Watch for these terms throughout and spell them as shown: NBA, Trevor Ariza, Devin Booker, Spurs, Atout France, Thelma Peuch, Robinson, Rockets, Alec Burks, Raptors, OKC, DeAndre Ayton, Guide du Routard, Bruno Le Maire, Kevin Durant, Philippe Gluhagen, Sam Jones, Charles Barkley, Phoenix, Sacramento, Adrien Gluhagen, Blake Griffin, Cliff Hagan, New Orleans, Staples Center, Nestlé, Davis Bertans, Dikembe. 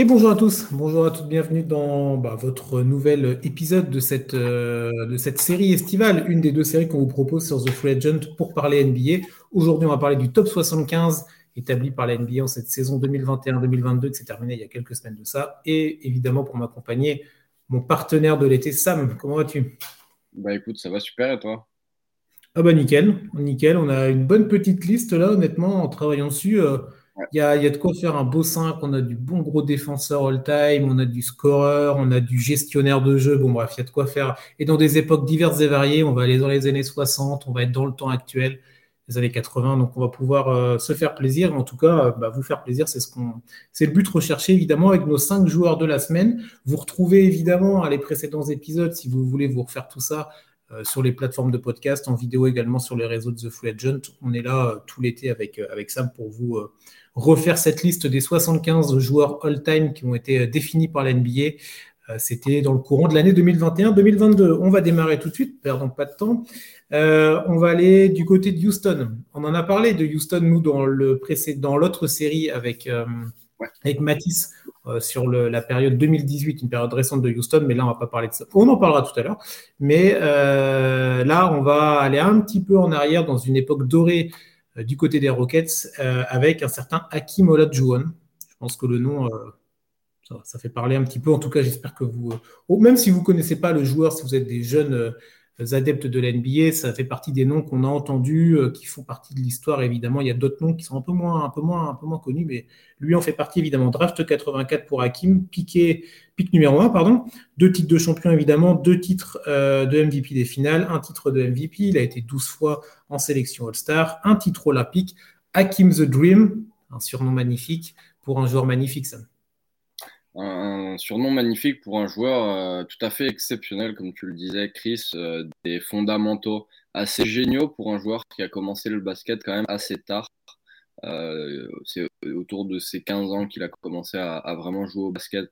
Et bonjour à tous, bonjour à toutes, bienvenue dans votre nouvel épisode de cette série estivale, une des deux séries qu'on vous propose sur The Free Agent pour parler NBA. Aujourd'hui, on va parler du top 75 établi par la NBA en cette saison 2021-2022 qui s'est terminée il y a quelques semaines de ça. Et évidemment, pour m'accompagner, mon partenaire de l'été, Sam, comment vas-tu ? Écoute, ça va super et toi ? Ah nickel, on a une bonne petite liste là, honnêtement, en travaillant dessus. Il y a de quoi faire un beau 5, on a du bon gros défenseur all-time, on a du scoreur, on a du gestionnaire de jeu, il y a de quoi faire. Et dans des époques diverses et variées, on va aller dans les années 60, on va être dans le temps actuel, les années 80, donc on va pouvoir se faire plaisir, en tout cas vous faire plaisir, c'est le but recherché évidemment avec nos 5 joueurs de la semaine. Vous retrouvez évidemment les précédents épisodes si vous voulez vous refaire tout ça, sur les plateformes de podcast, en vidéo également sur les réseaux de The Free Agent. On est là tout l'été avec Sam pour vous refaire cette liste des 75 joueurs all-time qui ont été définis par la NBA. C'était dans le courant de l'année 2021-2022. On va démarrer tout de suite, perdons pas de temps. On va aller du côté de Houston. On en a parlé de Houston, nous, dans l'autre série avec Mathis sur la période 2018, une période récente de Houston, mais là on va pas parler de ça, on en parlera tout à l'heure, mais là on va aller un petit peu en arrière dans une époque dorée du côté des Rockets avec un certain Hakeem Olajuwon. Je pense que le nom ça fait parler un petit peu, en tout cas j'espère que vous, même si vous connaissez pas le joueur, si vous êtes des jeunes adeptes de la NBA, ça fait partie des noms qu'on a entendus, qui font partie de l'histoire évidemment. Il y a d'autres noms qui sont un peu moins connus, mais lui en fait partie évidemment. Draft 84 pour Hakeem, pick numéro 1, pardon. 2 titres de champion évidemment, 2 titres de MVP des finales, un titre de MVP. Il a été 12 fois en sélection All-Star, un titre olympique. Hakeem the Dream, un surnom magnifique pour un joueur magnifique, Sam. Un surnom magnifique pour un joueur tout à fait exceptionnel, comme tu le disais, Chris, des fondamentaux assez géniaux pour un joueur qui a commencé le basket quand même assez tard. C'est autour de ses 15 ans qu'il a commencé à vraiment jouer au basket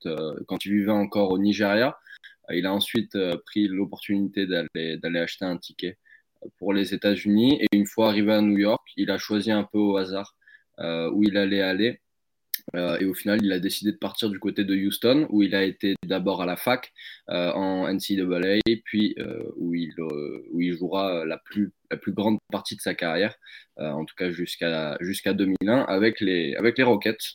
quand il vivait encore au Nigeria. Il a ensuite pris l'opportunité d'aller acheter un ticket pour les États-Unis et une fois arrivé à New York, il a choisi un peu au hasard où il allait aller. Et au final, il a décidé de partir du côté de Houston, où il a été d'abord à la fac en NCAA, puis où il jouera la plus grande partie de sa carrière, en tout cas jusqu'à 2001, avec les Rockets.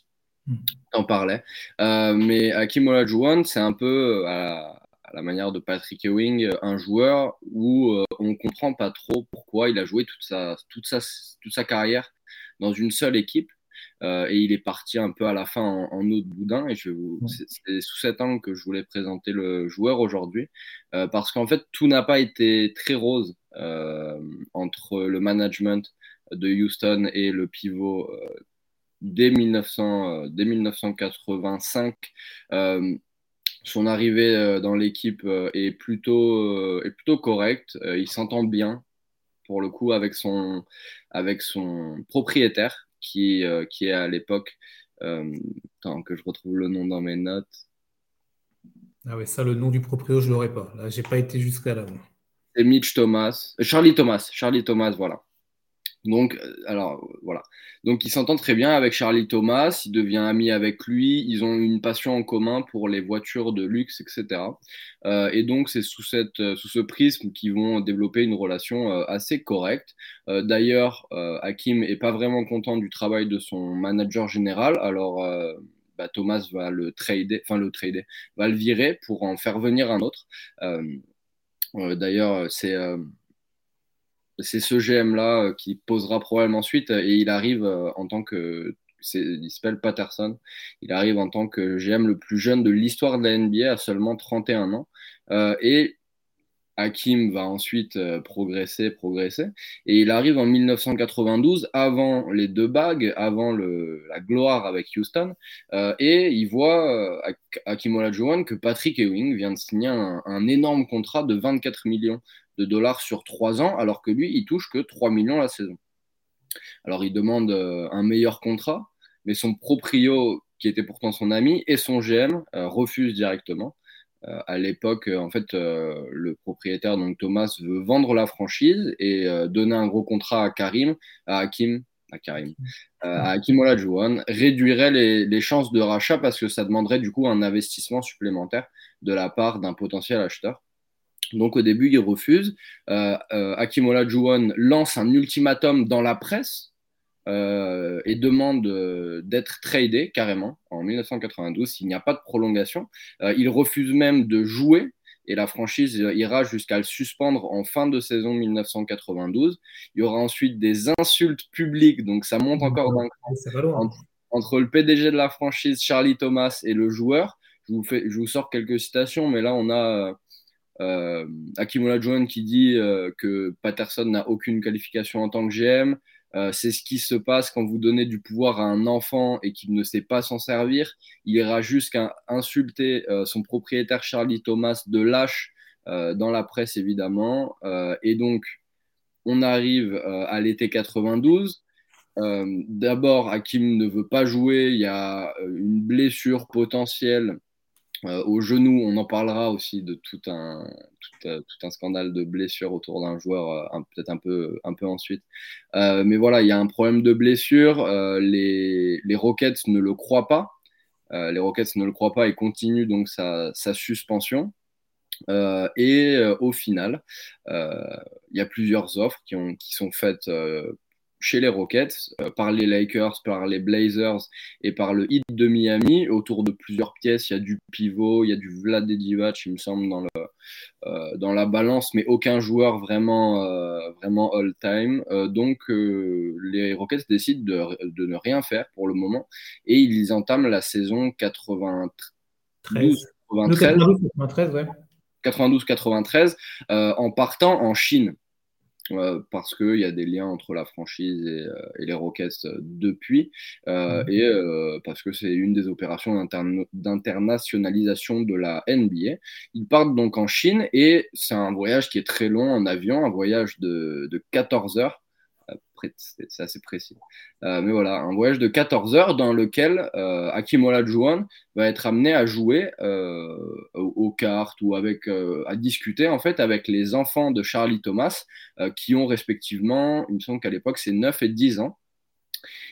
T'en parlais. Mais Hakeem Olajuwon, c'est un peu à la manière de Patrick Ewing, un joueur où on comprend pas trop pourquoi il a joué toute sa carrière dans une seule équipe. Et il est parti un peu à la fin en eau de boudin, et c'est sous cet angle que je voulais présenter le joueur aujourd'hui, parce qu'en fait tout n'a pas été très rose entre le management de Houston et le pivot dès 1985. Son arrivée dans l'équipe est plutôt correcte, il s'entend bien pour le coup avec son propriétaire, qui est à l'époque, tant que je retrouve le nom dans mes notes. Ah ouais, ça, le nom du proprio, je ne l'aurais pas. Là, j'ai pas été jusqu'à là. C'est Charlie Thomas, voilà. Donc, il s'entend très bien avec Charlie Thomas, il devient ami avec lui, ils ont une passion en commun pour les voitures de luxe, etc. Et donc, c'est sous ce prisme qu'ils vont développer une relation assez correcte. D'ailleurs, Hakeem n'est pas vraiment content du travail de son manager général, alors Thomas va va le virer pour en faire venir un autre. D'ailleurs, c'est ce GM-là qui posera problème ensuite, et il arrive en tant que... il s'appelle Patterson. Il arrive en tant que GM le plus jeune de l'histoire de la NBA à seulement 31 ans. Et Hakeem va ensuite progresser. Et il arrive en 1992, avant les deux bagues, avant la gloire avec Houston. Et il voit à Hakeem Olajuwon que Patrick Ewing vient de signer un énorme contrat de 24 millions de dollars sur 3 ans, alors que lui, il touche que 3 millions la saison. Alors, il demande un meilleur contrat, mais son proprio, qui était pourtant son ami, et son GM refusent directement. À l'époque, en fait, le propriétaire, donc Thomas, veut vendre la franchise et donner un gros contrat à Hakeem, à Karim, à Hakeem Olajuwon, réduirait les chances de rachat parce que ça demanderait du coup un investissement supplémentaire de la part d'un potentiel acheteur. Donc au début, il refuse. Hakeem Olajuwon lance un ultimatum dans la presse et demande d'être tradé carrément en 1992 s'il n'y a pas de prolongation. Il refuse même de jouer. Et la franchise ira jusqu'à le suspendre en fin de saison 1992. Il y aura ensuite des insultes publiques, donc ça monte encore d'un cran entre le PDG de la franchise, Charlie Thomas, et le joueur. Je vous sors quelques citations, mais là on a Hakeem Olajuwon qui dit que Patterson n'a aucune qualification en tant que GM. C'est ce qui se passe quand vous donnez du pouvoir à un enfant et qu'il ne sait pas s'en servir. Il ira jusqu'à insulter son propriétaire Charlie Thomas de lâche dans la presse, évidemment. Et donc, on arrive à l'été 92. D'abord, Hakeem ne veut pas jouer. Il y a une blessure potentielle au genou. On en parlera aussi de tout un scandale de blessure autour d'un joueur, peut-être un peu ensuite. Mais voilà, il y a un problème de blessure. Les Rockets ne le croient pas. Et continuent donc sa suspension. Et au final, il y a plusieurs offres qui sont faites chez les Rockets, par les Lakers, par les Blazers et par le Heat de Miami. Autour de plusieurs pièces, il y a du pivot, il y a du Vlade Divac, il me semble, dans la balance, mais aucun joueur vraiment all-time. Donc, les Rockets décident de ne rien faire pour le moment et ils entament la saison 92-93 en partant en Chine. Parce qu'il y a des liens entre la franchise et les Rockets depuis, et parce que c'est une des opérations d'internationalisation de la NBA. Ils partent donc en Chine, et c'est un voyage qui est très long en avion, un voyage de 14 heures, c'est assez précis, mais voilà, un voyage de 14 heures dans lequel Hakeem Olajuwon va être amené à jouer aux cartes ou à discuter en fait avec les enfants de Charlie Thomas qui ont respectivement, il me semble qu'à l'époque c'est 9 et 10 ans,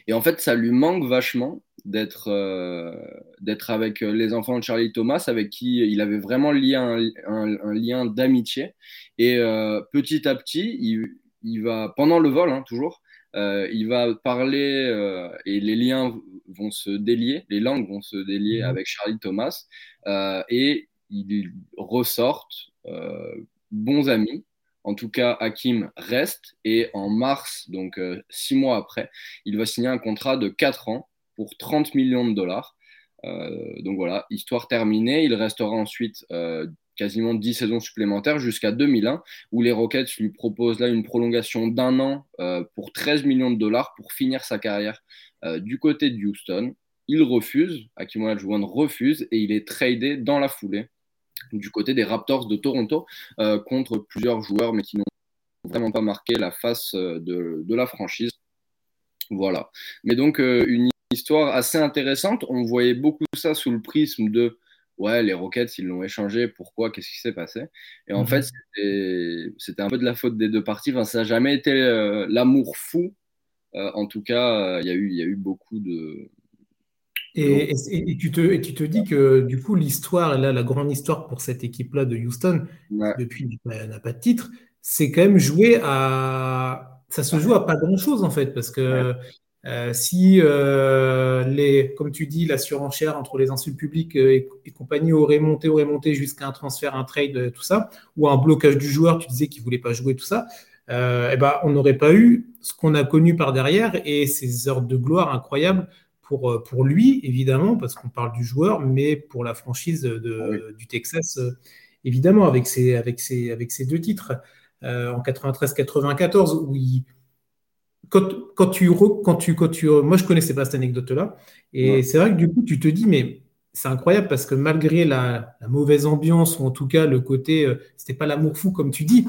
et en fait ça lui manque vachement d'être avec les enfants de Charlie Thomas, avec qui il avait vraiment lié un lien d'amitié, et petit à petit il va, pendant le vol, toujours, il va parler et les liens vont se délier, les langues vont se délier avec Charlie Thomas, et ils ressortent bons amis. En tout cas, Hakeem reste, et en mars, donc 6 mois après, il va signer un contrat de 4 ans pour 30 millions de dollars. Donc voilà, histoire terminée. Il restera ensuite quasiment 10 saisons supplémentaires jusqu'à 2001, où les Rockets lui proposent là une prolongation d'un an pour 13 millions de dollars pour finir sa carrière du côté de Houston. Il refuse, Hakeem Olajuwon refuse, et il est tradé dans la foulée du côté des Raptors de Toronto contre plusieurs joueurs, mais qui n'ont vraiment pas marqué la face de la franchise. Voilà. Mais donc, une histoire assez intéressante. On voyait beaucoup ça sous le prisme de « ouais, les Rockets, ils l'ont échangé, pourquoi, qu'est-ce qui s'est passé ?» Et en fait, c'était un peu de la faute des deux parties. Enfin, ça n'a jamais été l'amour fou. En tout cas, il y a eu beaucoup de... Et tu te dis que du coup, l'histoire, là, la grande histoire pour cette équipe-là de Houston, ouais, depuis n'a pas de titre, c'est quand même joué à... Ça se joue à pas grand-chose, en fait, parce que... Ouais. Si, comme tu dis, la surenchère entre les insultes publiques et compagnie aurait monté jusqu'à un transfert, un trade, tout ça, ou un blocage du joueur, tu disais qu'il ne voulait pas jouer, tout ça, on n'aurait pas eu ce qu'on a connu par derrière et ces heures de gloire incroyables pour lui, évidemment, parce qu'on parle du joueur, mais pour la franchise du Texas, évidemment, avec ses deux titres en 93-94, où il... Moi, je connaissais pas cette anecdote-là. Et ouais, c'est vrai que du coup, tu te dis, mais c'est incroyable parce que malgré la mauvaise ambiance, ou en tout cas le côté, c'était pas l'amour fou comme tu dis,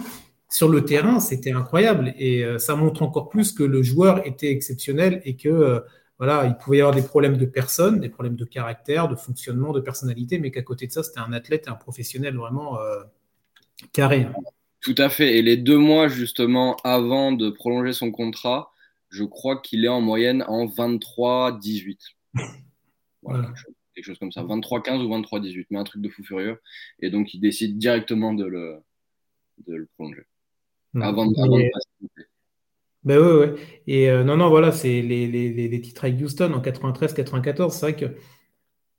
sur le terrain, c'était incroyable. Et ça montre encore plus que le joueur était exceptionnel et que il pouvait y avoir des problèmes de personne, des problèmes de caractère, de fonctionnement, de personnalité, mais qu'à côté de ça, c'était un athlète et un professionnel vraiment carré. Tout à fait. Et les 2 mois, justement, avant de prolonger son contrat, je crois qu'il est en moyenne en 23-18. Voilà. Quelque chose comme ça, 23-15 ou 23-18, mais un truc de fou furieux. Et donc, il décide directement de le prolonger. Avant de passer. Ben oui, oui. Et non, voilà, c'est les titres avec Houston en 93-94. C'est vrai que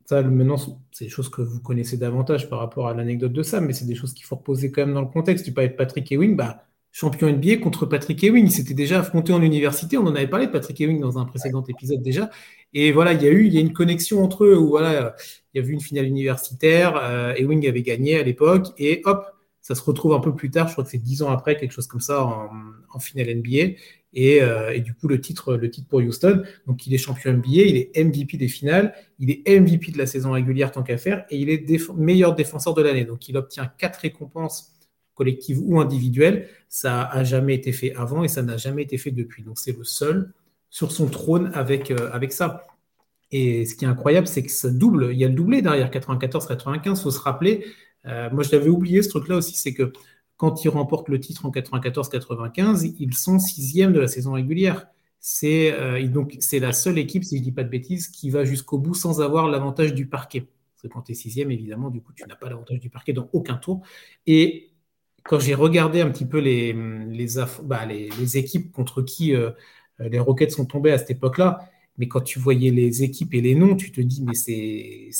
ça, maintenant, c'est des choses que vous connaissez davantage par rapport à l'anecdote de Sam, mais c'est des choses qu'il faut reposer quand même dans le contexte. Tu parlais de Patrick Ewing, bah, champion NBA contre Patrick Ewing. Il s'était déjà affronté en université. On en avait parlé de Patrick Ewing dans un précédent épisode déjà. Et voilà, il y a une connexion entre eux où voilà, il y a eu une finale universitaire. Ewing avait gagné à l'époque et hop, ça se retrouve un peu plus tard, je crois que c'est 10 ans après, quelque chose comme ça, en finale NBA. Et du coup, le titre pour Houston. Donc, il est champion NBA, il est MVP des finales, il est MVP de la saison régulière tant qu'à faire, et il est meilleur défenseur de l'année. Donc, il obtient 4 récompenses collectives ou individuelles. Ça n'a jamais été fait avant et ça n'a jamais été fait depuis. Donc, c'est le seul sur son trône avec ça. Et ce qui est incroyable, c'est que ça double. Il y a le doublé derrière 94-95, il faut se rappeler. Moi, je l'avais oublié ce truc-là aussi, c'est que quand ils remportent le titre en 94-95, ils sont 6e de la saison régulière. Donc, c'est la seule équipe, si je ne dis pas de bêtises, qui va jusqu'au bout sans avoir l'avantage du parquet. Parce que quand tu es 6e, évidemment, du coup, tu n'as pas l'avantage du parquet dans aucun tour. Et quand j'ai regardé un petit peu les équipes contre qui les Rockets sont tombés à cette époque-là, mais quand tu voyais les équipes et les noms, tu te dis, mais c'est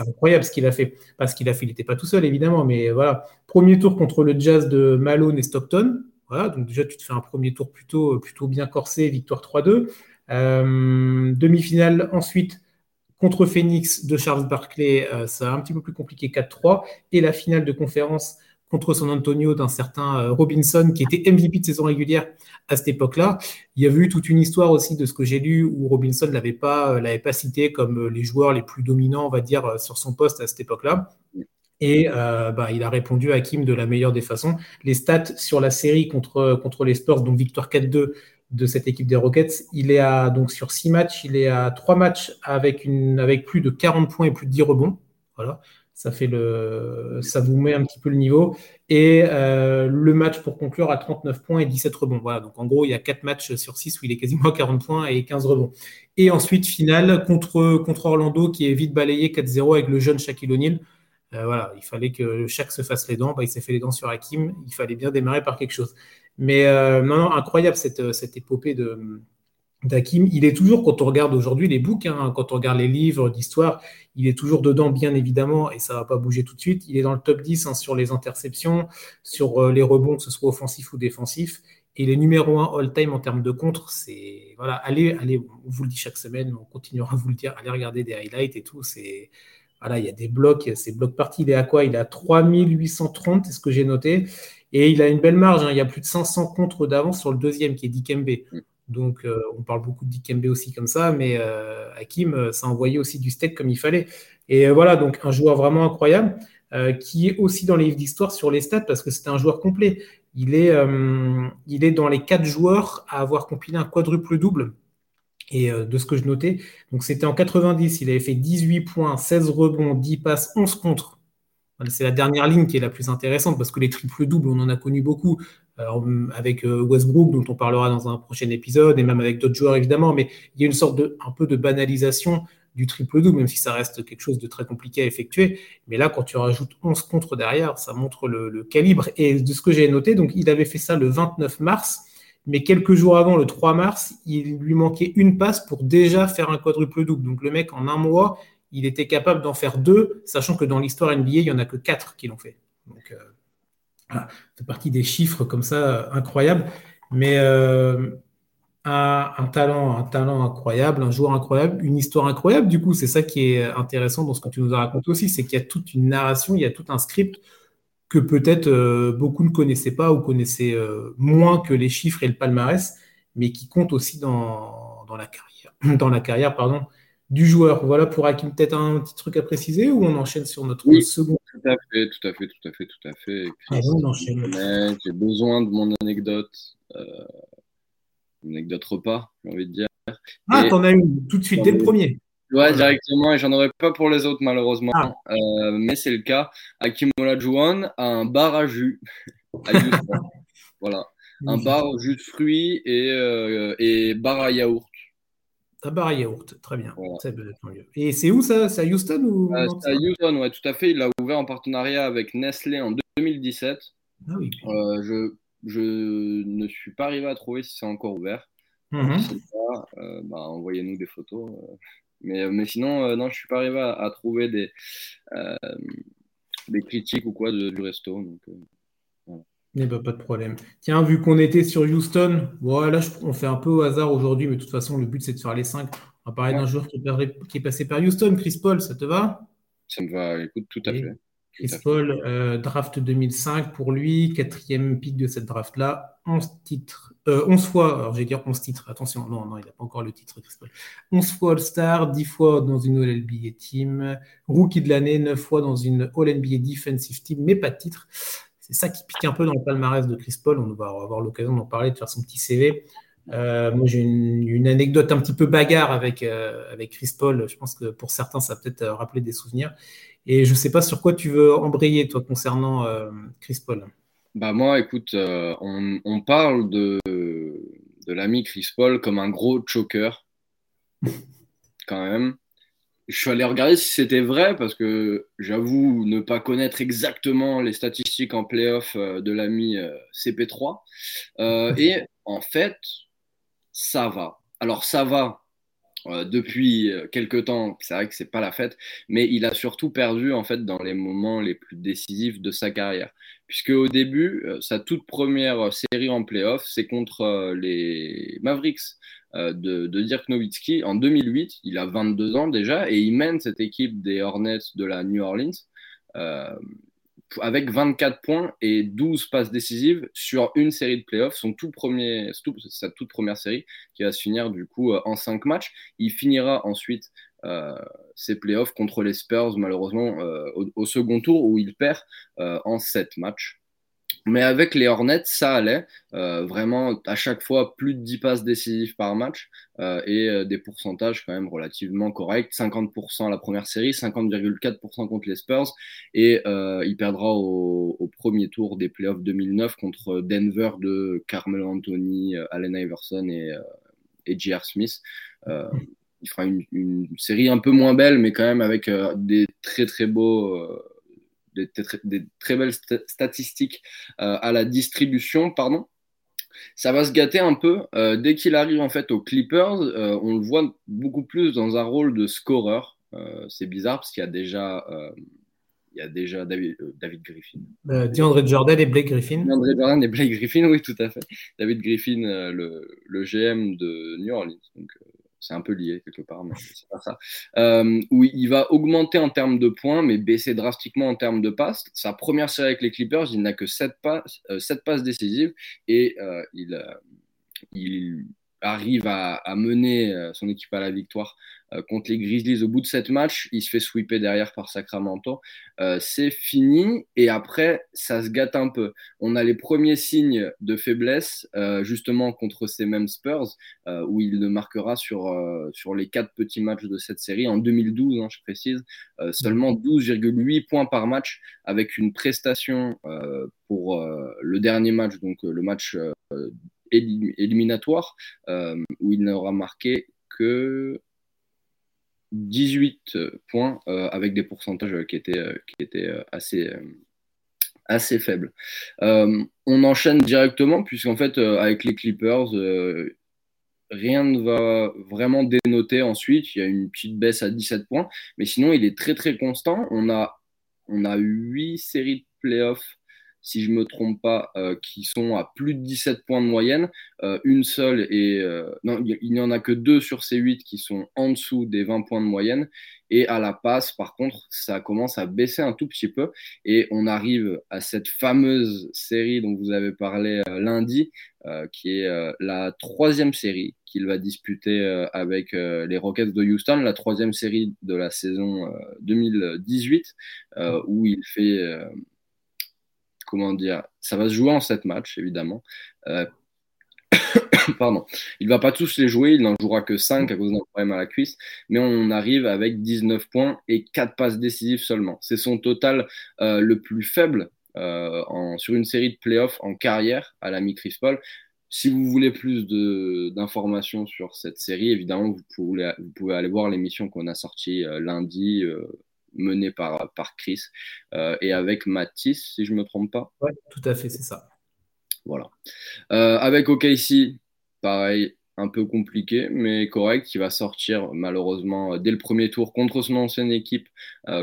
incroyable ce qu'il a fait. Pas ce qu'il a fait, il n'était pas tout seul, évidemment, mais voilà. Premier tour contre le Jazz de Malone et Stockton. Voilà, donc déjà, tu te fais un premier tour plutôt bien corsé, victoire 3-2. Demi-finale, ensuite, contre Phoenix de Charles Barkley, ça a un petit peu plus compliqué, 4-3. Et la finale de conférence contre San Antonio d'un certain Robinson qui était MVP de saison régulière à cette époque-là. Il y avait eu toute une histoire aussi de ce que j'ai lu où Robinson l'avait pas cité comme les joueurs les plus dominants, on va dire, sur son poste à cette époque-là. Et il a répondu à Hakeem de la meilleure des façons. Les stats sur la série contre les Spurs, donc victoire 4-2 de cette équipe des Rockets, donc sur 6 matchs, il est à 3 matchs avec plus de 40 points et plus de 10 rebonds. Voilà. Ça vous met un petit peu le niveau. Et le match pour conclure à 39 points et 17 rebonds. Voilà, donc en gros, il y a 4 matchs sur 6 où il est quasiment à 40 points et 15 rebonds. Et ensuite, finale contre Orlando qui est vite balayé 4-0 avec le jeune Shaquille O'Neal. Voilà, il fallait que Shaq se fasse les dents. Il s'est fait les dents sur Hakeem. Il fallait bien démarrer par quelque chose. Mais non, incroyable cette épopée d'Hakeem. Il est toujours, quand on regarde aujourd'hui les bouquins, quand on regarde les livres d'histoire, il est toujours dedans, bien évidemment, et ça ne va pas bouger tout de suite. Il est dans le top 10 sur les interceptions, sur les rebonds, que ce soit offensif ou défensif. Et les numéro 1 all-time en termes de contre, c'est... Voilà, allez, on vous le dit chaque semaine, on continuera à vous le dire, allez regarder des highlights et tout. C'est... Voilà, il y a des blocs, c'est bloc party. Il est à quoi ? Il est à 3830, c'est ce que j'ai noté. Et il a une belle marge, hein. Il y a plus de 500 contre d'avance sur le deuxième, qui est Dikembe. Donc, on parle beaucoup de Dikembe aussi comme ça, mais Hakeem, ça envoyait aussi du steak comme il fallait. Et voilà, donc un joueur vraiment incroyable qui est aussi dans les livres d'histoire sur les stats parce que c'était un joueur complet. Il est dans les 4 joueurs à avoir compilé un quadruple-double et de ce que je notais. Donc, c'était en 90, il avait fait 18 points, 16 rebonds, 10 passes, 11 contre. C'est la dernière ligne qui est la plus intéressante parce que les triples-doubles, on en a connu beaucoup avec Westbrook, dont on parlera dans un prochain épisode, et même avec d'autres joueurs évidemment, mais il y a une sorte un peu de banalisation du triple-double, même si ça reste quelque chose de très compliqué à effectuer. Mais là, quand tu rajoutes 11 contre derrière, ça montre le calibre. Et de ce que j'ai noté, donc il avait fait ça le 29 mars, mais quelques jours avant, le 3 mars, il lui manquait une passe pour déjà faire un quadruple-double. Donc le mec, en un mois, il était capable d'en faire 2, sachant que dans l'histoire NBA, il n'y en a que 4 qui l'ont fait. Donc, voilà, c'est partie des chiffres comme ça, incroyables. Mais un talent incroyable, un joueur incroyable, une histoire incroyable. Du coup, c'est ça qui est intéressant dans ce que tu nous as raconté aussi, c'est qu'il y a toute une narration, il y a tout un script que peut-être beaucoup ne connaissaient pas ou connaissaient moins que les chiffres et le palmarès, mais qui compte aussi dans la carrière, du joueur. Voilà pour Hakeem, peut-être un petit truc à préciser ou on enchaîne sur notre second. Tout à fait. On enchaîne. J'ai besoin de mon anecdote, repas, j'ai envie de dire. Ah, t'en as une tout de suite, dès le premier. Ouais, directement, et j'en aurais pas pour les autres malheureusement, mais c'est le cas. Hakeem Olajuwon a un bar à jus à Houston. Voilà. un bar au jus de fruits et bar à yaourt. Un bar à yaourt, très bien. Voilà. C'est, tant mieux. Et c'est où ça? C'est à Houston ou... C'est à Houston, oui, tout à fait. Il l'a ouvert en partenariat avec Nestlé en 2017. Ah oui. Je ne suis pas arrivé à trouver si c'est encore ouvert. Mm-hmm. Si c'est pas, envoyez-nous des photos. Mais sinon, non, je ne suis pas arrivé à trouver des critiques ou quoi du resto. Donc, voilà. Eh ben, pas de problème. Tiens, vu qu'on était sur Houston, voilà, on fait un peu au hasard aujourd'hui, mais de toute façon, le but, c'est de faire les 5. On va parler d'un joueur qui est passé par Houston, Chris Paul, ça te va? Ça me va, écoute, tout à fait. Chris Paul, draft 2005 pour lui, 4e pick de cette draft-là, 11 fois, alors je vais dire 11 titres, attention, non, il n'a pas encore le titre, Chris Paul. 11 fois All-Star, 10 fois dans une All-NBA Team, Rookie de l'année, 9 fois dans une All-NBA Defensive Team, mais pas de titre. C'est ça qui pique un peu dans le palmarès de Chris Paul, on va avoir l'occasion d'en parler, de faire son petit CV. Moi, j'ai une anecdote un petit peu bagarre avec Chris Paul. Je pense que pour certains, ça va peut-être rappeler des souvenirs. Et je ne sais pas sur quoi tu veux embrayer, toi, concernant Chris Paul. Bah moi, écoute, on parle de l'ami Chris Paul comme un gros choker, quand même. Je suis allé regarder si c'était vrai, parce que j'avoue ne pas connaître exactement les statistiques en play-off de l'ami CP3. Et en fait, ça va. Alors, ça va depuis quelques temps. C'est vrai que c'est pas la fête, mais il a surtout perdu en fait dans les moments les plus décisifs de sa carrière. Puisque au début, sa toute première série en play-off, c'est contre les Mavericks de Dirk Nowitzki en 2008. Il a 22 ans déjà et il mène cette équipe des Hornets de la New Orleans avec 24 points et 12 passes décisives sur une série de playoffs, sa toute première série qui va se finir du coup en 5 matchs. Il finira ensuite ses playoffs contre les Spurs malheureusement au second tour où il perd en 7 matchs. Mais avec les Hornets, ça allait. Vraiment, à chaque fois, plus de 10 passes décisives par match et des pourcentages quand même relativement corrects. 50% la première série, 50,4% contre les Spurs. Et il perdra au premier tour des playoffs 2009 contre Denver de Carmelo Anthony, Allen Iverson et J.R. Smith. Il fera une série un peu moins belle, mais quand même avec des très très beaux... des très belles statistiques à la distribution, pardon. Ça va se gâter un peu. Dès qu'il arrive en fait aux Clippers, on le voit beaucoup plus dans un rôle de scoreur. C'est bizarre parce qu'il y a déjà... Il y a déjà David Griffin. DeAndre Jordan et Blake Griffin, oui, tout à fait. David Griffin, le GM de New Orleans. Donc, c'est un peu lié quelque part, mais c'est pas ça. Où il va augmenter en termes de points, mais baisser drastiquement en termes de passes. Sa première série avec les Clippers, il n'a que 7 passes décisives et il arrive à mener son équipe à la victoire contre les Grizzlies. Au bout de 7 matchs, il se fait sweeper derrière par Sacramento. C'est fini et après, ça se gâte un peu. On a les premiers signes de faiblesse, justement contre ces mêmes Spurs, où il le marquera sur les 4 petits matchs de cette série. En 2012, je précise, seulement 12,8 points par match avec une prestation pour le dernier match, donc le match éliminatoire, où il n'aura marqué que 18 points avec des pourcentages qui étaient assez faibles. On enchaîne directement puisqu'en fait avec les Clippers, rien ne va vraiment dénoter ensuite. Il y a une petite baisse à 17 points, mais sinon il est très très constant. On a 8 séries de playoffs, si je ne me trompe pas, qui sont à plus de 17 points de moyenne. Une seule et... non, il n'y en a que 2 sur ces 8 qui sont en dessous des 20 points de moyenne. Et à la passe, par contre, ça commence à baisser un tout petit peu. Et on arrive à cette fameuse série dont vous avez parlé lundi, qui est la 3e série qu'il va disputer avec les Rockets de Houston, la 3e série de la saison 2018, où il fait... ça va se jouer en 7 matchs, évidemment. Pardon. Il ne va pas tous les jouer, il n'en jouera que 5 à cause d'un problème à la cuisse, mais on arrive avec 19 points et 4 passes décisives seulement. C'est son total le plus faible sur une série de playoffs en carrière à l'ami Chris Paul. Si vous voulez plus d'informations sur cette série, évidemment, vous pouvez aller voir l'émission qu'on a sortie lundi, menée par Chris, et avec Mathis, si je ne me trompe pas. Oui, tout à fait, c'est ça. Voilà. Avec OKC, pareil, un peu compliqué, mais correct, qui va sortir malheureusement dès le premier tour contre son ancienne équipe,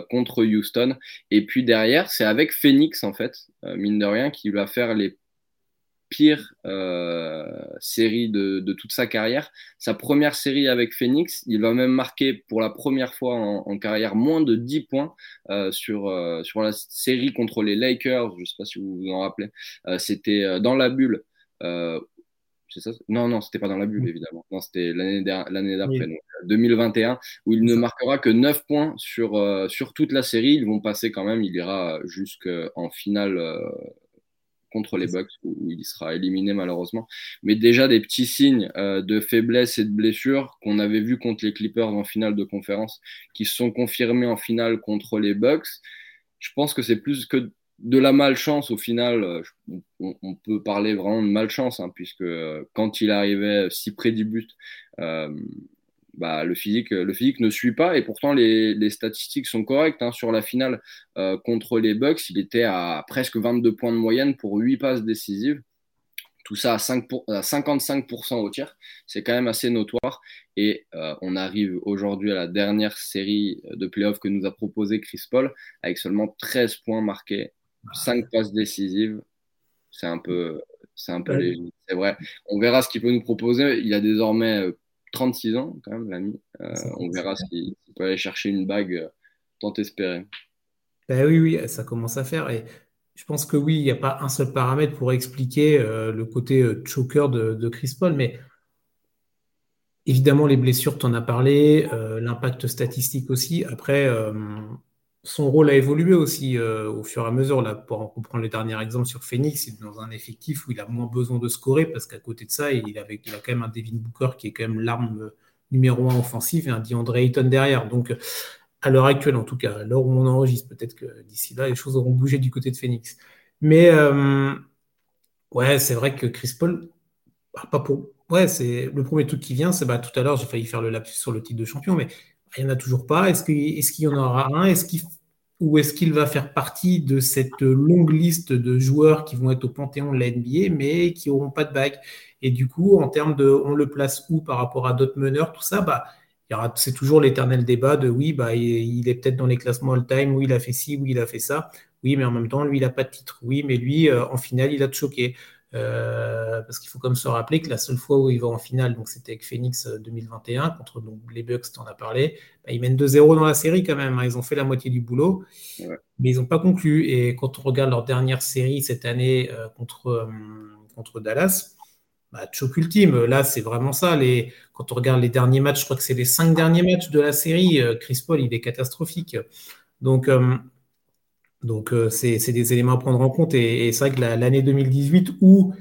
contre Houston. Et puis derrière, c'est avec Phoenix, en fait, mine de rien, qui va faire les pire série de toute sa carrière. Sa première série avec Phoenix, il va même marquer pour la première fois en carrière moins de 10 points sur la série contre les Lakers. Je ne sais pas si vous vous en rappelez. C'était dans la bulle. C'est ça ? Non, c'était pas dans la bulle, évidemment. Non, c'était l'année d'après, donc 2021, où il ne marquera que 9 points sur toute la série. Ils vont passer quand même, il ira jusqu'en finale contre les Bucks, où il sera éliminé malheureusement. Mais déjà des petits signes de faiblesse et de blessure qu'on avait vu contre les Clippers en finale de conférence, qui se sont confirmés en finale contre les Bucks. Je pense que c'est plus que de la malchance au final. On peut parler vraiment de malchance, puisque quand il arrivait si près du but, le physique ne suit pas, et pourtant les statistiques sont correctes. Sur la finale contre les Bucks, il était à presque 22 points de moyenne pour 8 passes décisives. Tout ça à 55% au tir, c'est quand même assez notoire. Et on arrive aujourd'hui à la dernière série de play-off que nous a proposé Chris Paul, avec seulement 13 points marqués, 5 passes décisives. C'est un peu léger, c'est vrai. On verra ce qu'il peut nous proposer. Il a désormais 36 ans, quand même, l'ami. On verra s'il peut aller chercher une bague tant espérée. Ben oui, ça commence à faire. Et je pense que oui, il n'y a pas un seul paramètre pour expliquer le côté choker de Chris Paul. Mais évidemment, les blessures, tu en as parlé, l'impact statistique aussi. Après, son rôle a évolué aussi au fur et à mesure. Là, pour prendre le dernier exemple sur Phoenix, il est dans un effectif où il a moins besoin de scorer, parce qu'à côté de ça, il a quand même un Devin Booker qui est quand même l'arme numéro 1 offensive, et un DeAndre Ayton derrière. Donc, à l'heure actuelle, en tout cas, à l'heure où on enregistre, peut-être que d'ici là, les choses auront bougé du côté de Phoenix. Mais, ouais, c'est vrai que Chris Paul, c'est le premier truc qui vient, c'est tout à l'heure, j'ai failli faire le lapsus sur le titre de champion, mais il n'y en a toujours pas. Est-ce qu'il y en aura un ? Ou est-ce qu'il va faire partie de cette longue liste de joueurs qui vont être au panthéon de la NBA, mais qui n'auront pas de bague ? Et du coup, en termes de on le place où par rapport à d'autres meneurs, tout ça, c'est toujours l'éternel débat de oui, il est peut-être dans les classements all-time, oui, il a fait ci, oui, il a fait ça, oui, mais en même temps, lui, il n'a pas de titre. Oui, mais lui, en finale, il a choqué. Parce qu'il faut quand même se rappeler que la seule fois où il va en finale, donc c'était avec Phoenix 2021 contre les Bucks, tu en as parlé, ils mènent 2-0 dans la série quand même, ils ont fait la moitié du boulot, ouais. Mais ils n'ont pas conclu. Et quand on regarde leur dernière série cette année contre Dallas, choc ultime, là c'est vraiment ça. Quand on regarde les derniers matchs, je crois que c'est les 5 derniers matchs de la série, Chris Paul il est catastrophique. Donc, c'est des éléments à prendre en compte. Et c'est vrai que l'année 2018, où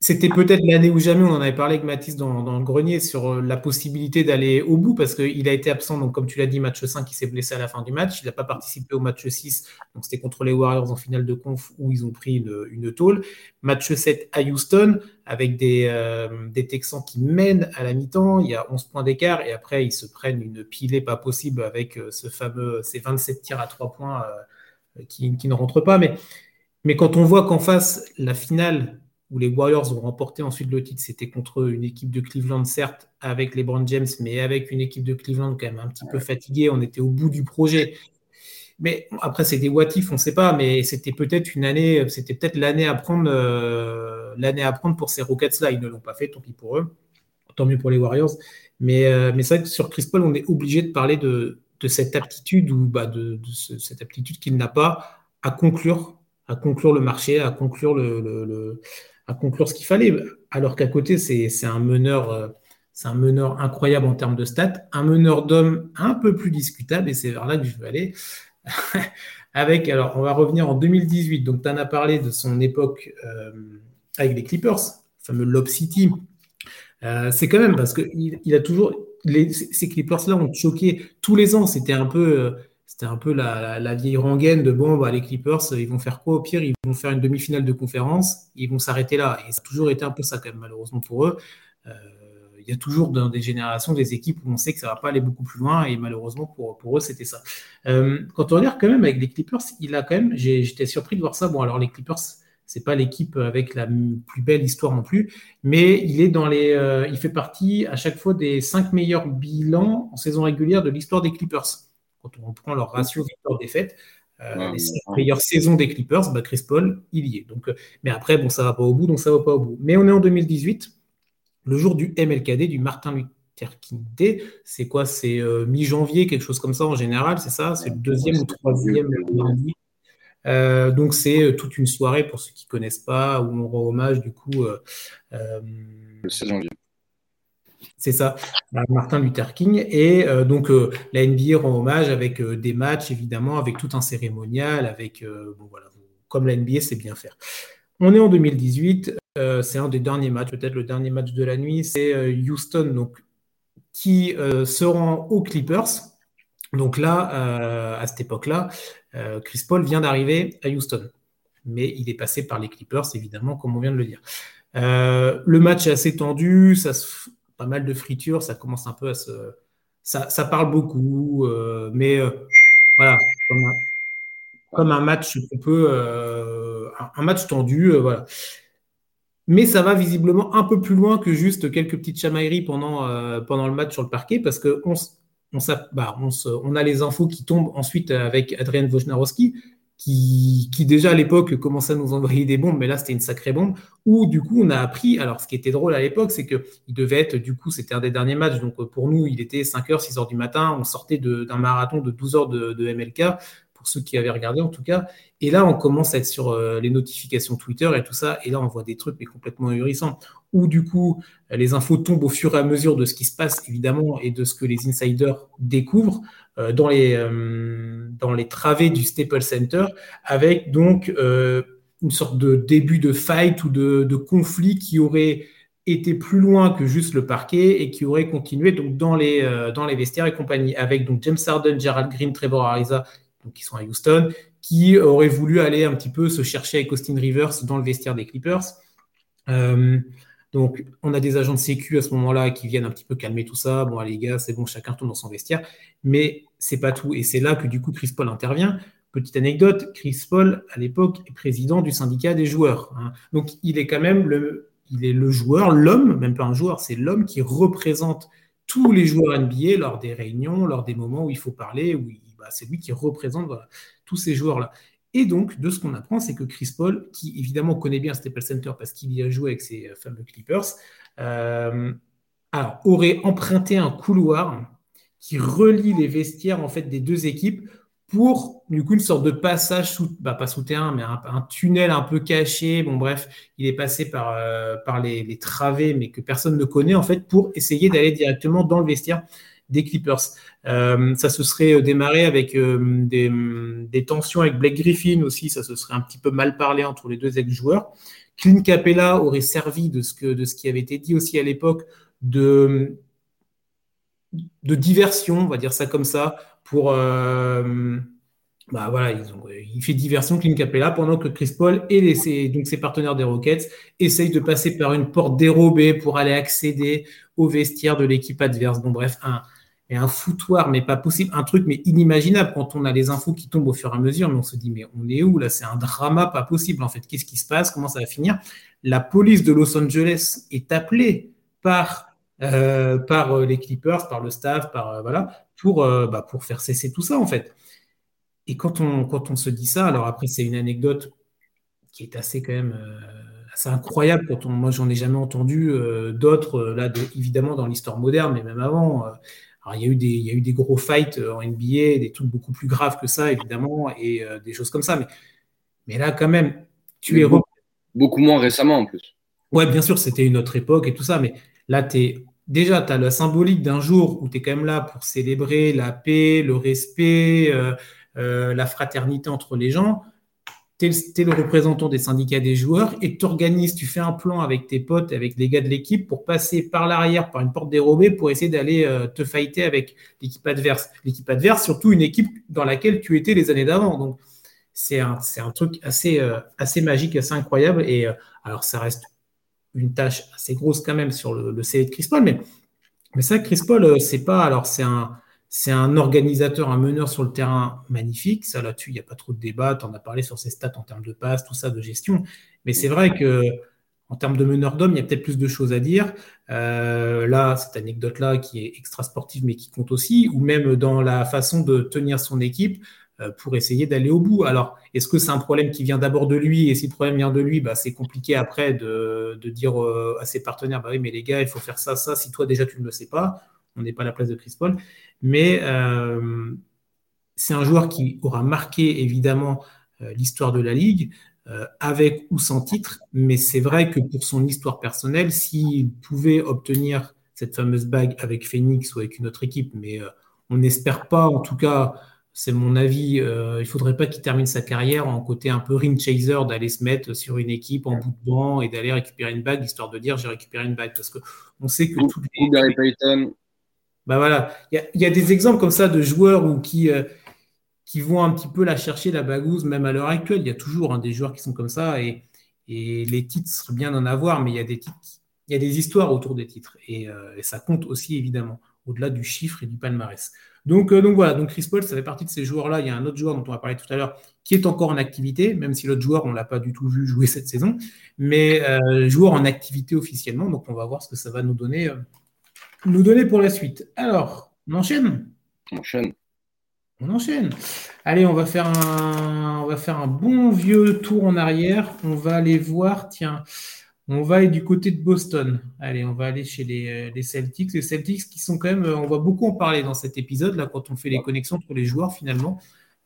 c'était peut-être l'année où jamais, on en avait parlé avec Mathis dans le grenier sur la possibilité d'aller au bout, parce qu'il a été absent, donc comme tu l'as dit, match 5, il s'est blessé à la fin du match. Il n'a pas participé au match 6, donc c'était contre les Warriors en finale de conf, où ils ont pris une tôle. Match 7 à Houston, avec des Texans qui mènent à la mi-temps, il y a 11 points d'écart, et après, ils se prennent une pilée pas possible avec ces 27 tirs à 3 points qui ne rentre pas, mais quand on voit qu'en face, la finale où les Warriors ont remporté ensuite le titre, c'était contre une équipe de Cleveland, certes, avec LeBron James, mais avec une équipe de Cleveland quand même un petit peu fatiguée, on était au bout du projet. Mais après, c'est des what if, on ne sait pas, mais c'était peut-être l'année à prendre, pour ces Rockets-là. Ils ne l'ont pas fait, tant pis pour eux, tant mieux pour les Warriors. Mais c'est vrai que sur Chris Paul, on est obligé de parler de cette aptitude cette aptitude qu'il n'a pas à conclure le marché, à conclure à conclure ce qu'il fallait, alors qu'à côté c'est un meneur incroyable en termes de stats, un meneur d'hommes un peu plus discutable, et c'est vers là que je veux aller. On va revenir en 2018, donc tu en as parlé de son époque avec les Clippers, le fameux Lob City. C'est quand même parce que il a toujours ces Clippers-là ont choqué tous les ans. C'était un peu C'était un peu la vieille rengaine de bon, bah, les Clippers, ils vont faire quoi au pire? Ils vont faire une demi-finale de conférence, ils vont s'arrêter là. Et ça a toujours été un peu ça, quand même, malheureusement pour eux. Il y a toujours dans des générations des équipes où on sait que ça ne va pas aller beaucoup plus loin, et malheureusement pour eux, c'était ça. Quand on regarde quand même avec les Clippers, j'étais surpris de voir ça. Bon, alors les Clippers, ce n'est pas l'équipe avec la plus belle histoire non plus, mais il fait partie à chaque fois des 5 meilleurs bilans en saison régulière de l'histoire des Clippers. Quand on prend leur ratio victoire-défaite, les 5 meilleures saisons des Clippers, bah Chris Paul, il y est. Donc, mais après, bon, ça ne va pas au bout, donc ça ne va pas au bout. Mais on est en 2018. Le jour du MLKD, du Martin Luther King Day, c'est quoi? C'est mi-janvier, quelque chose comme ça en général, c'est ça? C'est le deuxième ou troisième lundi. Donc, c'est toute une soirée, pour ceux qui ne connaissent pas, où on rend hommage, du coup… le 16 janvier. C'est ça, Martin Luther King. Et donc, la NBA rend hommage avec des matchs, évidemment, avec tout un cérémonial, avec… bon, voilà, comme la NBA sait bien faire. On est en 2018. C'est un des derniers matchs, peut-être le dernier match de la nuit, c'est Houston donc, qui se rend aux Clippers. Donc là, à cette époque-là, Chris Paul vient d'arriver à Houston. Mais il est passé par les Clippers, évidemment, comme on vient de le dire. Le match est assez tendu, pas mal de fritures, ça commence un peu à se… Ça parle beaucoup, mais voilà, comme un match un match tendu, voilà. Mais ça va visiblement un peu plus loin que juste quelques petites chamailleries pendant le match sur le parquet, parce qu'on a les infos qui tombent ensuite avec Adrian Wojnarowski, qui déjà à l'époque commençait à nous envoyer des bombes, mais là c'était une sacrée bombe, où du coup on a appris, alors ce qui était drôle à l'époque, c'est qu'il devait être, du coup c'était un des derniers matchs, donc pour nous il était 5h, 6h du matin, on sortait d'un marathon de 12h de MLK, pour ceux qui avaient regardé en tout cas. Et là, on commence à être sur les notifications Twitter et tout ça. Et là, on voit des trucs mais complètement ahurissants. Où du coup, les infos tombent au fur et à mesure de ce qui se passe, évidemment, et de ce que les insiders découvrent dans les travées du Staples Center, avec donc une sorte de début de fight ou de conflit qui aurait été plus loin que juste le parquet et qui aurait continué donc, dans les vestiaires et compagnie. Avec donc James Harden, Gerald Green, Trevor Ariza, qui sont à Houston, qui auraient voulu aller un petit peu se chercher avec Austin Rivers dans le vestiaire des Clippers. Donc, on a des agents de sécu à ce moment-là qui viennent un petit peu calmer tout ça. Bon, les gars, c'est bon, chacun tourne dans son vestiaire. Mais c'est pas tout. Et c'est là que, du coup, Chris Paul intervient. Petite anecdote, Chris Paul, à l'époque, est président du syndicat des joueurs. Hein. Donc, il est quand même le joueur, l'homme, même pas un joueur, c'est l'homme qui représente tous les joueurs NBA lors des réunions, lors des moments où il faut parler, où c'est lui qui représente tous ces joueurs-là. Et donc, de ce qu'on apprend, c'est que Chris Paul, qui évidemment connaît bien Staples Center parce qu'il y a joué avec ses fameux Clippers, aurait emprunté un couloir qui relie les vestiaires en fait, des deux équipes pour du coup, une sorte de passage, pas souterrain, mais un tunnel un peu caché. Bon, bref, il est passé par les travées, mais que personne ne connaît, en fait, pour essayer d'aller directement dans le vestiaire des Clippers. Ça se serait démarré avec des tensions avec Blake Griffin aussi, ça se serait un petit peu mal parlé entre les deux ex-joueurs. Clint Capella aurait servi de ce qui avait été dit aussi à l'époque de diversion, on va dire ça comme ça, pour… il fait diversion Clint Capella pendant que Chris Paul et ses partenaires des Rockets essayent de passer par une porte dérobée pour aller accéder au vestiaire de l'équipe adverse. Bon bref, un foutoir, mais pas possible, un truc mais inimaginable quand on a les infos qui tombent au fur et à mesure, mais on se dit mais on est où là? C'est un drama pas possible en fait. Qu'est-ce qui se passe? Comment ça va finir? La police de Los Angeles est appelée par les Clippers, par le staff, pour faire cesser tout ça en fait. Et quand on se dit ça, alors après, c'est une anecdote qui est assez quand même assez incroyable. Moi, j'en ai jamais entendu d'autres, évidemment, dans l'histoire moderne, mais même avant. Alors, il y a eu des gros fights en NBA, des trucs beaucoup plus graves que ça, évidemment, et des choses comme ça. Mais là, quand même, beaucoup moins récemment, en plus. Ouais, bien sûr, c'était une autre époque et tout ça, mais là, déjà, tu as la symbolique d'un jour où tu es quand même là pour célébrer la paix, le respect… la fraternité entre les gens, t'es le représentant des syndicats des joueurs et t'organises, tu fais un plan avec tes potes, avec les gars de l'équipe pour passer par l'arrière, par une porte dérobée pour essayer d'aller te fighter avec l'équipe adverse. L'équipe adverse, surtout une équipe dans laquelle tu étais les années d'avant. Donc, c'est un truc assez magique, assez incroyable. Et alors, ça reste une tâche assez grosse quand même sur le CV de Chris Paul. Mais ça, Chris Paul, c'est pas… Alors, c'est un organisateur, un meneur sur le terrain magnifique. Ça, là-dessus, il n'y a pas trop de débat. Tu en as parlé sur ses stats en termes de passes, tout ça, de gestion. Mais c'est vrai qu'en termes de meneur d'homme, il y a peut-être plus de choses à dire. Là, cette anecdote-là qui est extra-sportive, mais qui compte aussi, ou même dans la façon de tenir son équipe pour essayer d'aller au bout. Alors, est-ce que c'est un problème qui vient d'abord de lui ? Et si le problème vient de lui, bah, c'est compliqué après de dire à ses partenaires « Bah oui, mais les gars, il faut faire ça, ça. Si toi, déjà, tu ne le sais pas. » On n'est pas à la place de Chris Paul, mais c'est un joueur qui aura marqué évidemment l'histoire de la Ligue, avec ou sans titre, mais c'est vrai que pour son histoire personnelle, s'il pouvait obtenir cette fameuse bague avec Phoenix ou avec une autre équipe, mais on n'espère pas, en tout cas, c'est mon avis, il ne faudrait pas qu'il termine sa carrière en côté un peu ring chaser, d'aller se mettre sur une équipe en bout de banc et d'aller récupérer une bague, histoire de dire j'ai récupéré une bague, parce qu'on sait que tous les… Bah voilà, il y a des exemples comme ça de joueurs où qui vont un petit peu la chercher, la bagouze, même à l'heure actuelle. Il y a toujours des joueurs qui sont comme ça et les titres, ce serait bien d'en avoir, mais il y a des titres, il y a des histoires autour des titres et ça compte aussi évidemment, au-delà du chiffre et du palmarès. Donc voilà, donc Chris Paul, ça fait partie de ces joueurs-là. Il y a un autre joueur dont on va parler tout à l'heure qui est encore en activité, même si l'autre joueur, on ne l'a pas du tout vu jouer cette saison, mais joueur en activité officiellement, donc on va voir ce que ça va nous donner. Pour la suite. Alors, on enchaîne ? On enchaîne. Allez, on va faire un bon vieux tour en arrière. On va aller voir, tiens, on va aller du côté de Boston. Allez, on va aller chez les Celtics. Les Celtics qui sont quand même… On va beaucoup en parler dans cet épisode-là quand on fait les connexions entre les joueurs finalement.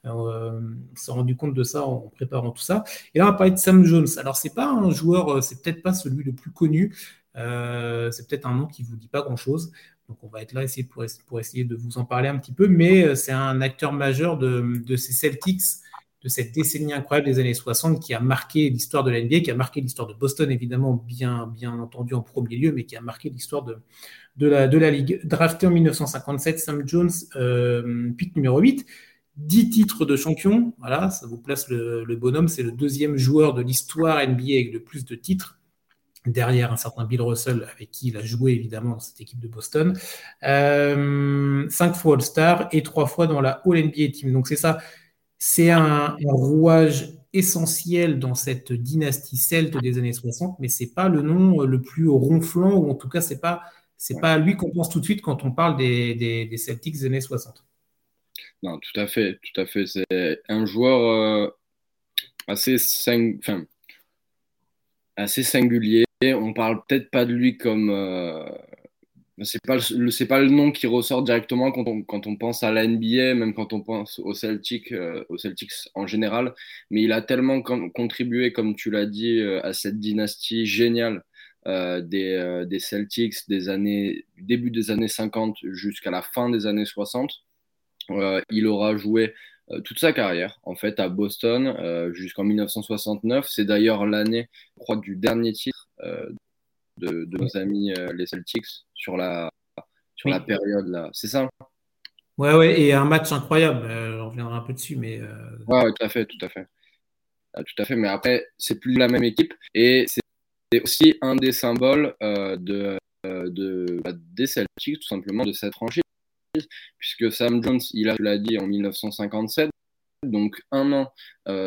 Alors, on s'est rendu compte de ça en préparant tout ça. Et là, on va parler de Sam Jones. Alors, c'est pas un joueur… C'est peut-être pas celui le plus connu. C'est peut-être un nom qui ne vous dit pas grand-chose, donc on va être là pour essayer de vous en parler un petit peu, mais c'est un acteur majeur de ces Celtics, de cette décennie incroyable des années 60 qui a marqué l'histoire de la NBA, qui a marqué l'histoire de Boston évidemment bien entendu en premier lieu, mais qui a marqué l'histoire de la Ligue. Drafté en 1957, Sam Jones, pick numéro 8, 10 titres de champion, voilà, ça vous place le bonhomme, c'est le deuxième joueur de l'histoire NBA avec le plus de titres, derrière un certain Bill Russell, avec qui il a joué évidemment dans cette équipe de Boston, 5 fois All-Star et 3 fois dans la All-NBA Team. Donc c'est ça, c'est un rouage essentiel dans cette dynastie celte des années 60, mais c'est pas le nom le plus ronflant, ou en tout cas c'est pas à lui qu'on pense tout de suite quand on parle des Celtics des années 60. Non, tout à fait. C'est un joueur assez singulier. On parle peut-être pas de lui comme c'est pas le nom qui ressort directement quand on pense à la NBA, même quand on pense aux Celtics en général, mais il a tellement contribué, comme tu l'as dit, à cette dynastie géniale des Celtics du début des années 50 jusqu'à la fin des années 60. Il aura joué toute sa carrière, en fait, à Boston jusqu'en 1969. C'est d'ailleurs l'année, je crois, du dernier titre de nos amis les Celtics sur la période là. C'est ça ? Ouais, et un match incroyable. On reviendra un peu dessus, mais. Ouais, tout à fait. Mais après, c'est plus la même équipe et c'est aussi un des symboles des Celtics, tout simplement, de cette franchise. Puisque Sam Jones, tu l'as dit, en 1957, donc un an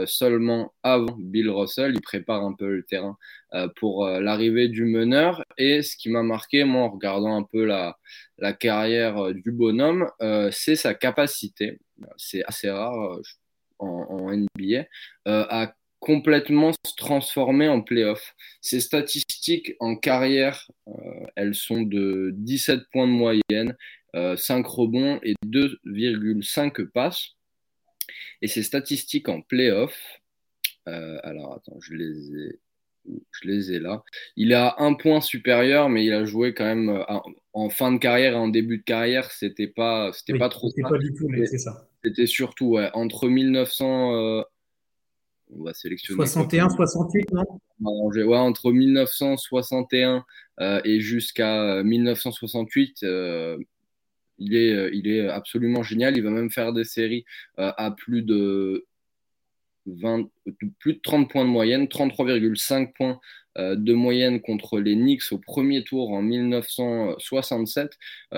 seulement avant Bill Russell, il prépare un peu le terrain pour l'arrivée du meneur. Et ce qui m'a marqué, moi, en regardant un peu la carrière du bonhomme, c'est sa capacité, c'est assez rare en NBA, à complètement se transformer en play-off. Ses statistiques en carrière, elles sont de 17 points de moyenne, 5 rebonds et 2,5 passes. Et ses statistiques en play-off, alors attends, je les ai là. Il a un point supérieur, mais il a joué quand même en fin de carrière et en début de carrière, c'était pas trop. C'était pas du tout, mais c'est ça. C'était surtout entre 1900. on va sélectionner 61, 68, non ? Ouais, entre 1961 et jusqu'à 1968, il est absolument génial. Il va même faire des séries à plus de 30 points de moyenne, 33,5 points de moyenne contre les Knicks au premier tour en 1967.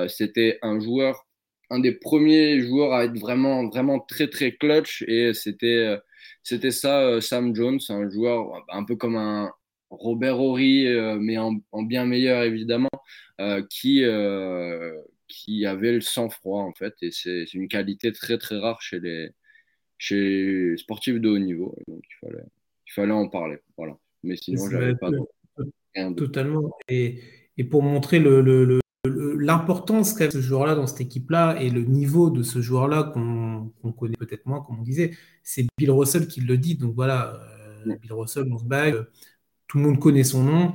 C'était un des premiers joueurs à être vraiment, vraiment très, très clutch. Et c'était ça, Sam Jones, un joueur un peu comme un Robert Horry, mais en bien meilleur, évidemment, qui avait le sang-froid, en fait. Et c'est une qualité très, très rare chez les sportifs de haut niveau. Donc, il fallait en parler. Voilà. Mais sinon, j'avais pas de... Totalement. Et pour montrer l'importance qu'a ce joueur-là dans cette équipe-là et le niveau de ce joueur-là qu'on connaît peut-être moins, comme on disait, c'est Bill Russell qui le dit. Donc voilà, Bill Russell, on se bague. Tout le monde connaît son nom.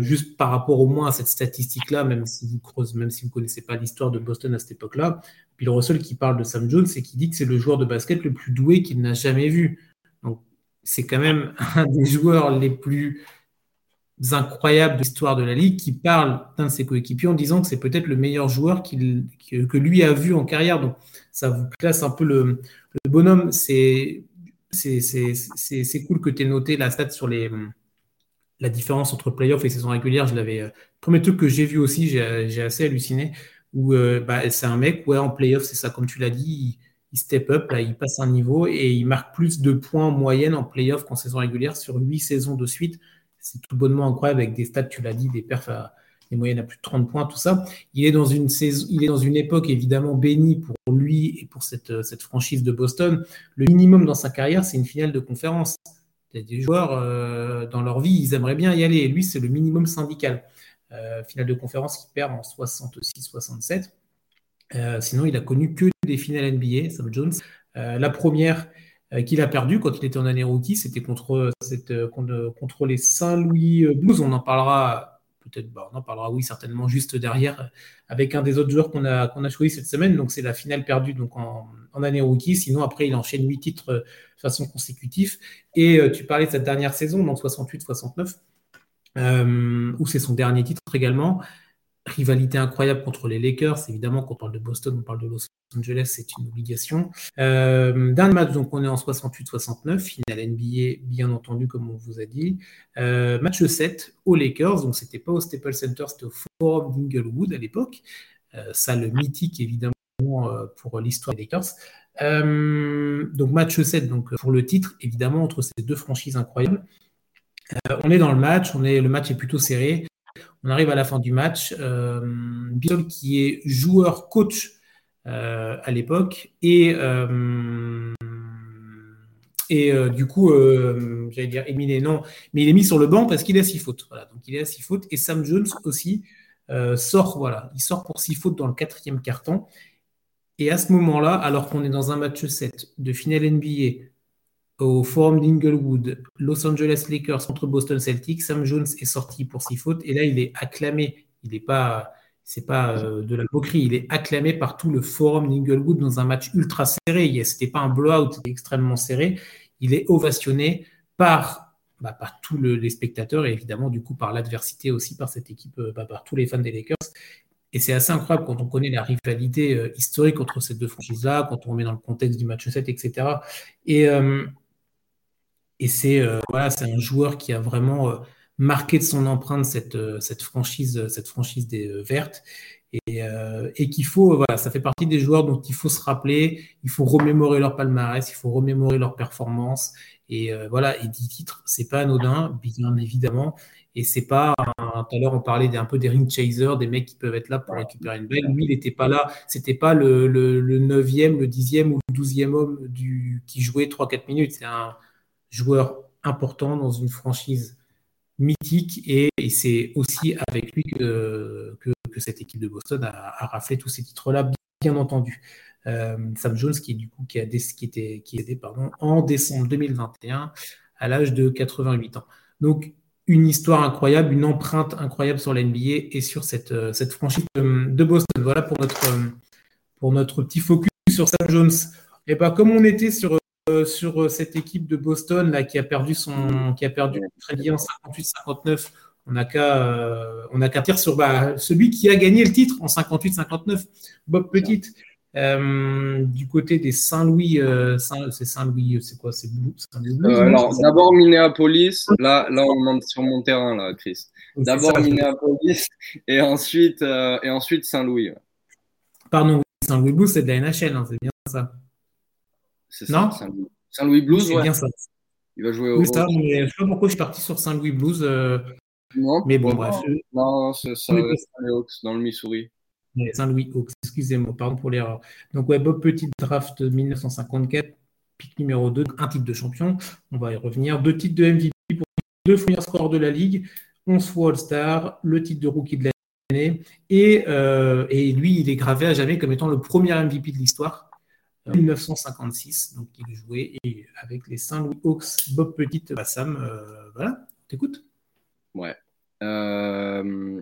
Juste par rapport au moins à cette statistique-là, même si vous ne connaissez pas l'histoire de Boston à cette époque-là, Bill Russell qui parle de Sam Jones et qui dit que c'est le joueur de basket le plus doué qu'il n'a jamais vu. Donc c'est quand même un des joueurs les plus incroyables de l'histoire de la Ligue qui parle d'un de ses coéquipiers en disant que c'est peut-être le meilleur joueur que lui a vu en carrière. Donc ça vous place un peu le bonhomme. C'est cool que tu aies noté la stat sur la différence entre playoff et saison régulière. Je l'avais premier truc que j'ai vu aussi, j'ai assez halluciné, où c'est un mec, ouais, en playoff, c'est ça, comme tu l'as dit, il step up, là, il passe un niveau et il marque plus de points en moyenne en playoff qu'en saison régulière sur 8 saisons de suite. C'est tout bonnement incroyable, avec des stats, tu l'as dit, des perfs, des moyennes à plus de 30 points, tout ça. Il est dans une époque évidemment bénie pour lui et pour cette franchise de Boston. Le minimum dans sa carrière, c'est une finale de conférence. Il y a des joueurs, dans leur vie, ils aimeraient bien y aller. Et lui, c'est le minimum syndical. Finale de conférence qu'il perd en 66-67. Sinon, il a connu que des finales NBA, Sam Jones. La première qu'il a perdue quand il était en année rookie, c'était contre les Saint-Louis Blues. On en parlera peut-être, oui, certainement, juste derrière, avec un des autres joueurs qu'on a choisi cette semaine. Donc, c'est la finale perdue donc en année rookie. Sinon, après, il enchaîne 8 titres de façon consécutive. Et tu parlais de cette dernière saison, donc 68-69, où c'est son dernier titre également. Rivalité incroyable contre les Lakers. Évidemment, quand on parle de Boston, on parle de Los Angeles, c'est une obligation. Dernier match, donc on est en 68-69, finale NBA, bien entendu, comme on vous a dit. Match 7 aux Lakers, donc c'était pas au Staples Center, c'était au Forum d'Inglewood à l'époque. Salle mythique, évidemment, pour l'histoire des Lakers. Donc match 7, donc pour le titre, évidemment, entre ces deux franchises incroyables. On est dans le match, le match est plutôt serré. On arrive à la fin du match. Bill, qui est joueur-coach à l'époque, et du coup, j'allais dire Émilie, non, mais il est mis sur le banc parce qu'il est à 6 fautes. Voilà, donc il est à 6 fautes. Et Sam Jones aussi sort. Voilà, il sort pour 6 fautes dans le 4e quart-temps. Et à ce moment-là, alors qu'on est dans un match 7 de finale NBA au Forum d'Inglewood, Los Angeles Lakers contre Boston Celtics, Sam Jones est sorti pour 6 fautes et là il est acclamé. C'est pas de la moquerie, il est acclamé par tout le Forum d'Inglewood dans un match ultra serré. C'était pas un blowout, c'était extrêmement serré. Il est ovationné par tous les spectateurs et évidemment du coup par l'adversité aussi, par cette équipe, par tous les fans des Lakers. Et c'est assez incroyable quand on connaît la rivalité historique entre ces deux franchises-là, quand on remet dans le contexte du match 7, etc. Et c'est un joueur qui a vraiment marqué de son empreinte cette franchise des vertes. Et qu'il faut, ça fait partie des joueurs dont il faut se rappeler, il faut remémorer leur palmarès, il faut remémorer leur performance. Et 10 titres, c'est pas anodin, bien évidemment. Et c'est pas, tout à l'heure, on parlait un peu des ring chasers, des mecs qui peuvent être là pour récupérer une balle. Lui, il n'était pas là. C'était pas le 9e, le 10e ou le 12e homme qui jouait 3-4 minutes. C'est un joueur important dans une franchise mythique. Et c'est aussi avec lui que cette équipe de Boston a raflé tous ces titres-là, bien entendu. Sam Jones, qui est décédé en décembre 2021 à l'âge de 88 ans. Donc, une histoire incroyable, une empreinte incroyable sur la NBA et sur cette franchise de Boston. Voilà pour notre petit focus sur Sam Jones. Et comme on était sur sur cette équipe de Boston là, qui a perdu Trey Young 58-59. On n'a qu'à tirer sur celui qui a gagné le titre en 58-59, Bob Pettit. Du côté des Saint-Louis, c'est quoi? C'est Blue. Alors d'abord Minneapolis. Là on monte sur mon terrain là, Chris. D'abord Minneapolis et ensuite Saint-Louis. Pardon, Saint-Louis Blues, c'est de la NHL, hein, c'est bien ça. C'est ça. Non, Saint-Louis Blues, c'est bien ça. Il va jouer au. Oui, ça. Mais je sais pas pourquoi je suis parti sur Saint-Louis Blues. Non. Mais bon, bref. Non, c'est ça. Les Hawks dans le Missouri. Saint-Louis Hawks, excusez-moi, pardon pour l'erreur. Donc, ouais, Bob Pettit, draft 1954, pick numéro 2, un titre de champion. On va y revenir. 2 titres de MVP pour 2 meilleurs scoreurs de la Ligue, 11 fois All-Star, le titre de rookie de l'année. Et lui, il est gravé à jamais comme étant le premier MVP de l'histoire, 1956. Donc, il jouait avec les Saint-Louis Hawks. Bob Pettit, Sam, voilà, t'écoutes. Ouais. Je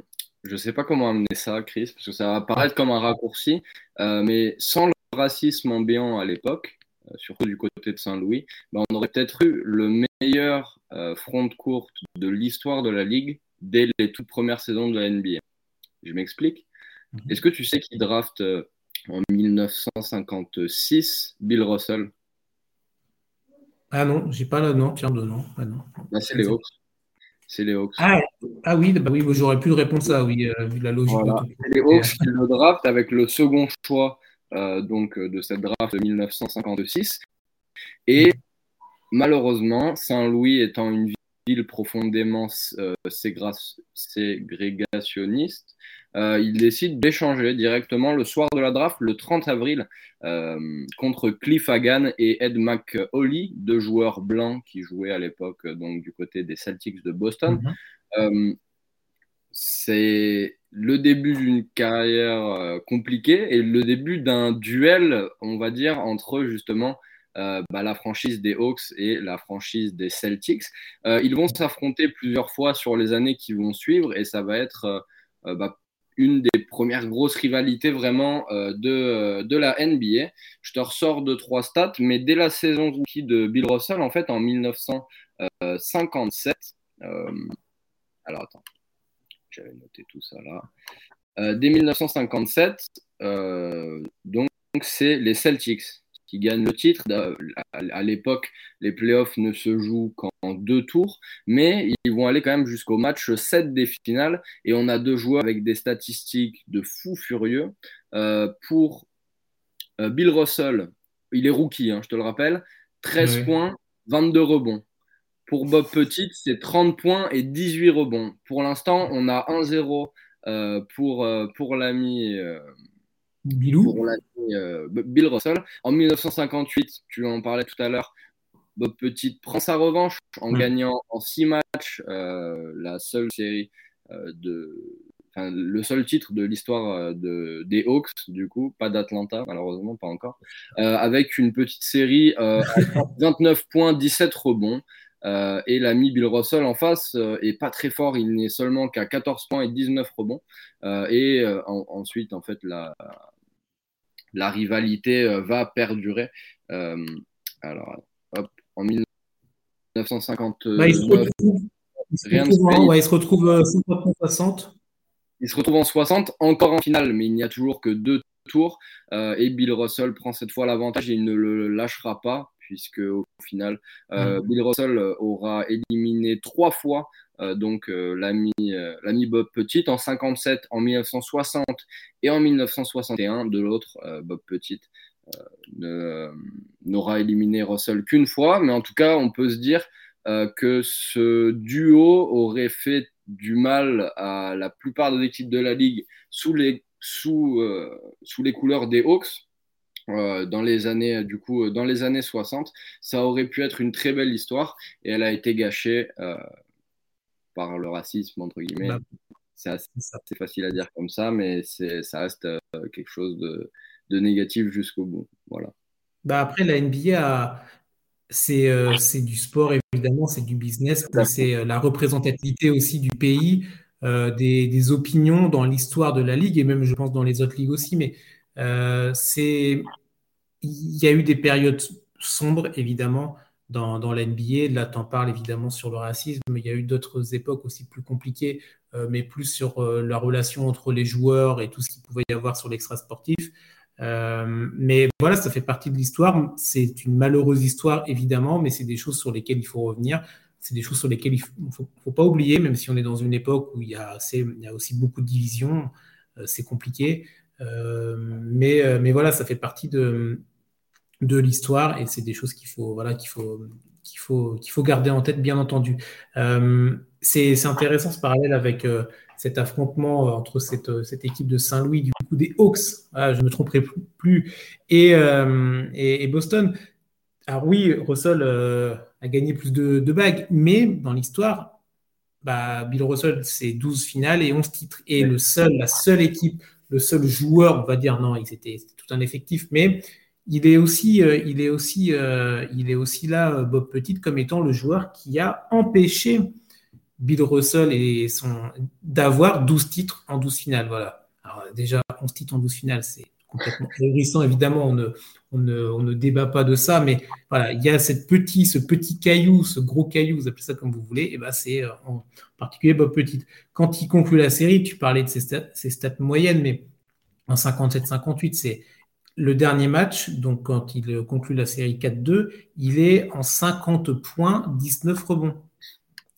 sais pas comment amener ça, Chris, parce que ça va paraître comme un raccourci, mais sans le racisme ambiant à l'époque, surtout du côté de Saint-Louis, on aurait peut-être eu le meilleur front court de l'histoire de la Ligue dès les toutes premières saisons de la NBA. Je m'explique. Est-ce que tu sais qui draft en 1956 Bill Russell? Ah non, j'ai pas le nom, tiens, de nom. Ah non. Bah, c'est les Hawks. C'est les Hawks. Ah oui, bah oui, j'aurais pu répondre ça, oui, vu la logique. Voilà. C'est les Hawks qui le draft avec le second choix donc, de cette draft de 1956. Et malheureusement, Saint-Louis étant une ville profondément ségrégationniste, il décide d'échanger directement le soir de la draft, le 30 avril, contre Cliff Hagan et Ed McAuley, deux joueurs blancs qui jouaient à l'époque donc, du côté des Celtics de Boston. Mm-hmm. C'est le début d'une carrière compliquée et le début d'un duel, on va dire, entre justement la franchise des Hawks et la franchise des Celtics. Ils vont s'affronter plusieurs fois sur les années qui vont suivre et ça va être... une des premières grosses rivalités vraiment de la NBA. Je te ressors 2-3 stats, mais dès la saison rookie de Bill Russell, en fait, en 1957... alors, attends, j'avais noté tout ça là. Dès 1957, donc c'est les Celtics qui gagnent le titre. À l'époque, les playoffs ne se jouent qu'en 2 tours, mais ils vont aller quand même jusqu'au match 7 des finales, et on a 2 joueurs avec des statistiques de fou furieux. Pour Bill Russell, il est rookie, hein, je te le rappelle, 13 points, 22 rebonds. Pour Bob Pettit, c'est 30 points et 18 rebonds. Pour l'instant, on a 1-0 pour l'ami... Bill Russell. En 1958, tu en parlais tout à l'heure, Bob Pettit prend sa revanche en gagnant en 6 matchs la seule série le seul titre de l'histoire des Hawks, du coup, pas d'Atlanta, malheureusement, pas encore, avec une petite série à 29 points, 17 rebonds. Et l'ami Bill Russell en face est pas très fort, il n'est seulement qu'à 14 points et 19 rebonds. Ensuite, en fait, la rivalité va perdurer. Alors, hop, en 1959, il se retrouve en 60, encore en finale, mais il n'y a toujours que 2 tours. Et Bill Russell prend cette fois l'avantage et il ne le lâchera pas, puisque au final, Bill Russell aura éliminé 3 fois l'ami Bob Pettit en 1957, en 1960 et en 1961. De l'autre, Bob Pettit n'aura éliminé Russell qu'une fois, mais en tout cas, on peut se dire que ce duo aurait fait du mal à la plupart des équipes de la Ligue sous les couleurs des Hawks. Dans les années 60, ça aurait pu être une très belle histoire et elle a été gâchée par le racisme, entre guillemets. C'est facile à dire comme ça, mais ça reste quelque chose de négatif jusqu'au bout. Voilà. Après, la NBA, c'est du sport, évidemment, c'est du business, c'est la représentativité aussi du pays, des opinions dans l'histoire de la Ligue et même, je pense, dans les autres ligues aussi, mais il y a eu des périodes sombre, évidemment, dans la NBA. Là, t'en parles évidemment sur le racisme. Il y a eu d'autres époques aussi plus compliquées, mais plus sur la relation entre les joueurs et tout ce qu'il pouvait y avoir sur l'extra-sportif. Mais voilà, ça fait partie de l'histoire. C'est une malheureuse histoire, évidemment, mais c'est des choses sur lesquelles il faut revenir. C'est des choses sur lesquelles il ne faut pas oublier, même si on est dans une époque où il y a aussi beaucoup de divisions. C'est compliqué. Mais voilà, ça fait partie de l'histoire et c'est des choses qu'il faut garder en tête, bien entendu. C'est intéressant ce parallèle avec cet affrontement entre cette équipe de Saint-Louis, du coup des Hawks, je ne me tromperai plus, et Boston. Alors oui, Russell a gagné plus de bagues, mais dans l'histoire, Bill Russell, c'est 12 finales et 11 titres. Et la seule équipe, le seul joueur, on va dire, non, c'était tout un effectif, mais il est aussi là, Bob Pettit, comme étant le joueur qui a empêché Bill Russell et d'avoir 12 titres en 12 finales. Voilà. Alors déjà, 11 titres en 12 finales, c'est complètement hérissant. Évidemment, on ne débat pas de ça, mais voilà, il y a ce petit caillou, ce gros caillou, vous appelez ça comme vous voulez, et c'est en particulier Bob Pettit. Quand il conclut la série, tu parlais de ses stats moyennes, mais en 57-58, c'est le dernier match, donc quand il conclut la série 4-2, il est en 50 points, 19 rebonds.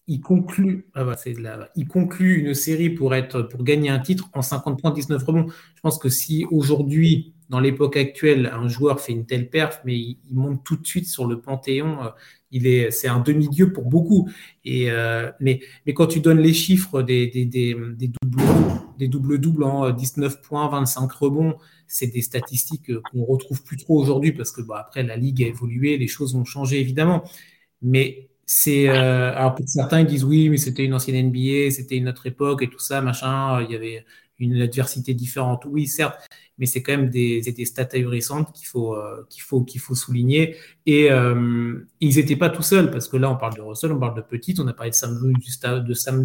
Il conclut une série pour gagner un titre en 50 points, 19 rebonds. Je pense que si aujourd'hui, dans l'époque actuelle, un joueur fait une telle perf, mais il monte tout de suite sur le Panthéon, c'est un demi-dieu pour beaucoup. Et, mais quand tu donnes les chiffres des doubles-doubles en 19 points, 25 rebonds, c'est des statistiques qu'on ne retrouve plus trop aujourd'hui parce que après, la Ligue a évolué, les choses ont changé évidemment. Mais alors pour certains, ils disent oui, mais c'était une ancienne NBA, c'était une autre époque et tout ça, machin. Il y avait une adversité différente. Oui, certes, mais c'est quand même des stats ahurissantes qu'il faut souligner. Et ils n'étaient pas tout seuls parce que là, on parle de Russell, on parle de Pettit, on a parlé de Sam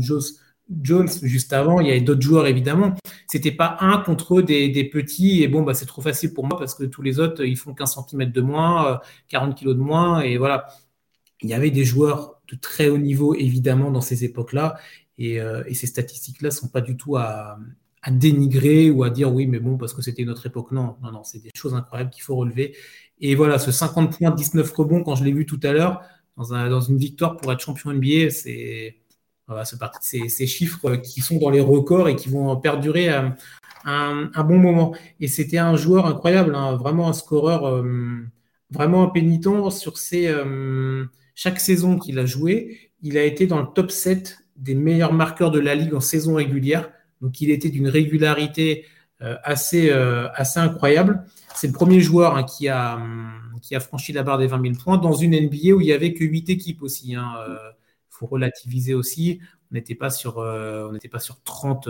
Jones juste avant. Il y avait d'autres joueurs évidemment. C'était pas un contre des petits et c'est trop facile pour moi parce que tous les autres ils font 15 cm de moins, 40 kg de moins et voilà. Il y avait des joueurs de très haut niveau, évidemment, dans ces époques-là. Et ces statistiques-là ne sont pas du tout à dénigrer ou à dire oui, mais parce que c'était notre époque. Non, c'est des choses incroyables qu'il faut relever. Et voilà, ce 50 points, 19 rebonds, quand je l'ai vu tout à l'heure, dans une victoire pour être champion NBA, c'est ces chiffres qui sont dans les records et qui vont perdurer un bon moment. Et c'était un joueur incroyable, hein, vraiment un scoreur vraiment impénitent sur ses... Chaque saison qu'il a joué, il a été dans le top 7 des meilleurs marqueurs de la Ligue en saison régulière. Donc, il était d'une régularité assez incroyable. C'est le premier joueur qui a franchi la barre des 20 000 points dans une NBA où il n'y avait que 8 équipes aussi. Faut relativiser aussi. On n'était pas sur 30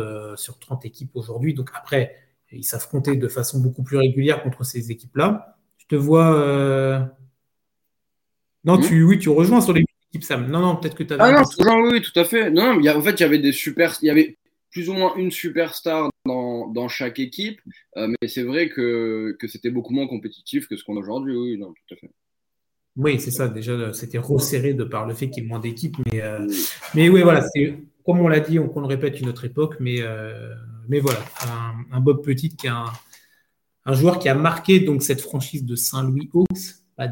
équipes aujourd'hui. Donc, après, il s'affrontait de façon beaucoup plus régulière contre ces équipes-là. Je te vois... Non, tu rejoins sur les équipes, Sam. Non, peut-être que tu avais... Ah non, oui, tout à fait. Non, en fait, il y avait plus ou moins une superstar dans chaque équipe, mais c'est vrai que c'était beaucoup moins compétitif que ce qu'on a aujourd'hui. Oui, non, tout à fait. Oui, c'est ça. Déjà, c'était resserré de par le fait qu'il y ait moins d'équipes. Mais oui, voilà, c'est, comme on l'a dit, qu'on le répète, une autre époque. Mais voilà, un Bob Pettit, qui est un joueur qui a marqué donc, cette franchise de Saint-Louis Hawks. Pas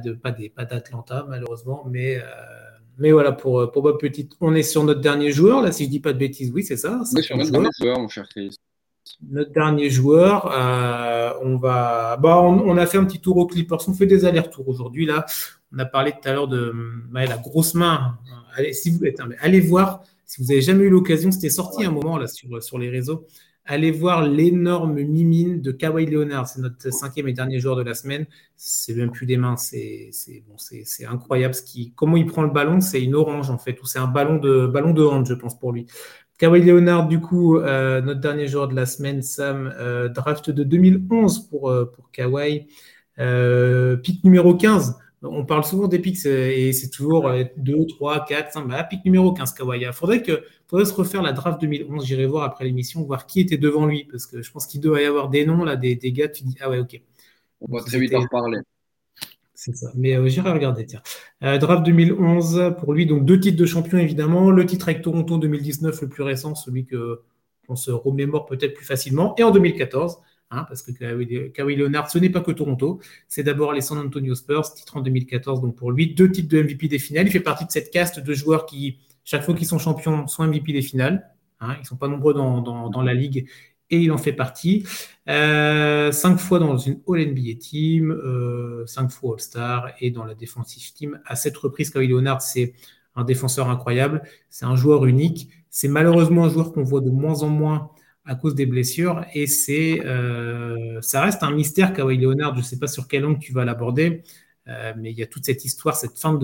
d'Atlanta, malheureusement, mais voilà, pour Bob Pettit, on est sur notre dernier joueur, là, si je ne dis pas de bêtises, oui, c'est ça. C'est sur notre dernier joueur, mon cher Chris. Notre dernier joueur, on va... on a fait un petit tour aux Clippers, on fait des allers-retours aujourd'hui, là. On a parlé tout à l'heure de la grosse main. Allez voir, si vous n'avez jamais eu l'occasion, c'était sorti un moment, là, sur les réseaux. Allez voir l'énorme mimine de Kawhi Leonard. C'est notre 5e et dernier joueur de la semaine. C'est même plus des mains. C'est incroyable. Comment il prend le ballon, c'est une orange en fait, ou c'est un ballon de hand, je pense, pour lui. Kawhi Leonard, du coup, notre dernier joueur de la semaine, Sam, draft de 2011 pour Kawhi. Pick numéro 15. On parle souvent des picks et c'est toujours 2, 3, 4, 5. Pick numéro 15, Kawhi. Il faudrait se refaire la draft 2011. J'irai voir après l'émission, voir qui était devant lui. Parce que je pense qu'il doit y avoir des noms, là, des gars. Tu dis, ah ouais, ok. On va très vite en reparler. C'est ça, mais j'irai regarder, tiens. Draft 2011, pour lui, donc 2 titres de champion, évidemment. Le titre avec Toronto 2019, le plus récent, celui qu'on se remémore peut-être plus facilement. Et en 2014, hein, parce que Kawhi Leonard, ce n'est pas que Toronto, c'est d'abord les San Antonio Spurs, titre en 2014, donc pour lui, 2 titres de MVP des finales. Il fait partie de cette caste de joueurs qui, chaque fois qu'ils sont champions, sont MVP des finales. Hein, ils ne sont pas nombreux dans la ligue. Et il en fait partie. 5 fois dans une All-NBA Team, 5 fois All-Star et dans la Defensive Team. À 7 reprises, Kawhi Leonard, c'est un défenseur incroyable. C'est un joueur unique. C'est malheureusement un joueur qu'on voit de moins en moins à cause des blessures. Et ça reste un mystère, Kawhi Leonard. Je ne sais pas sur quel angle tu vas l'aborder, mais il y a toute cette histoire, cette fin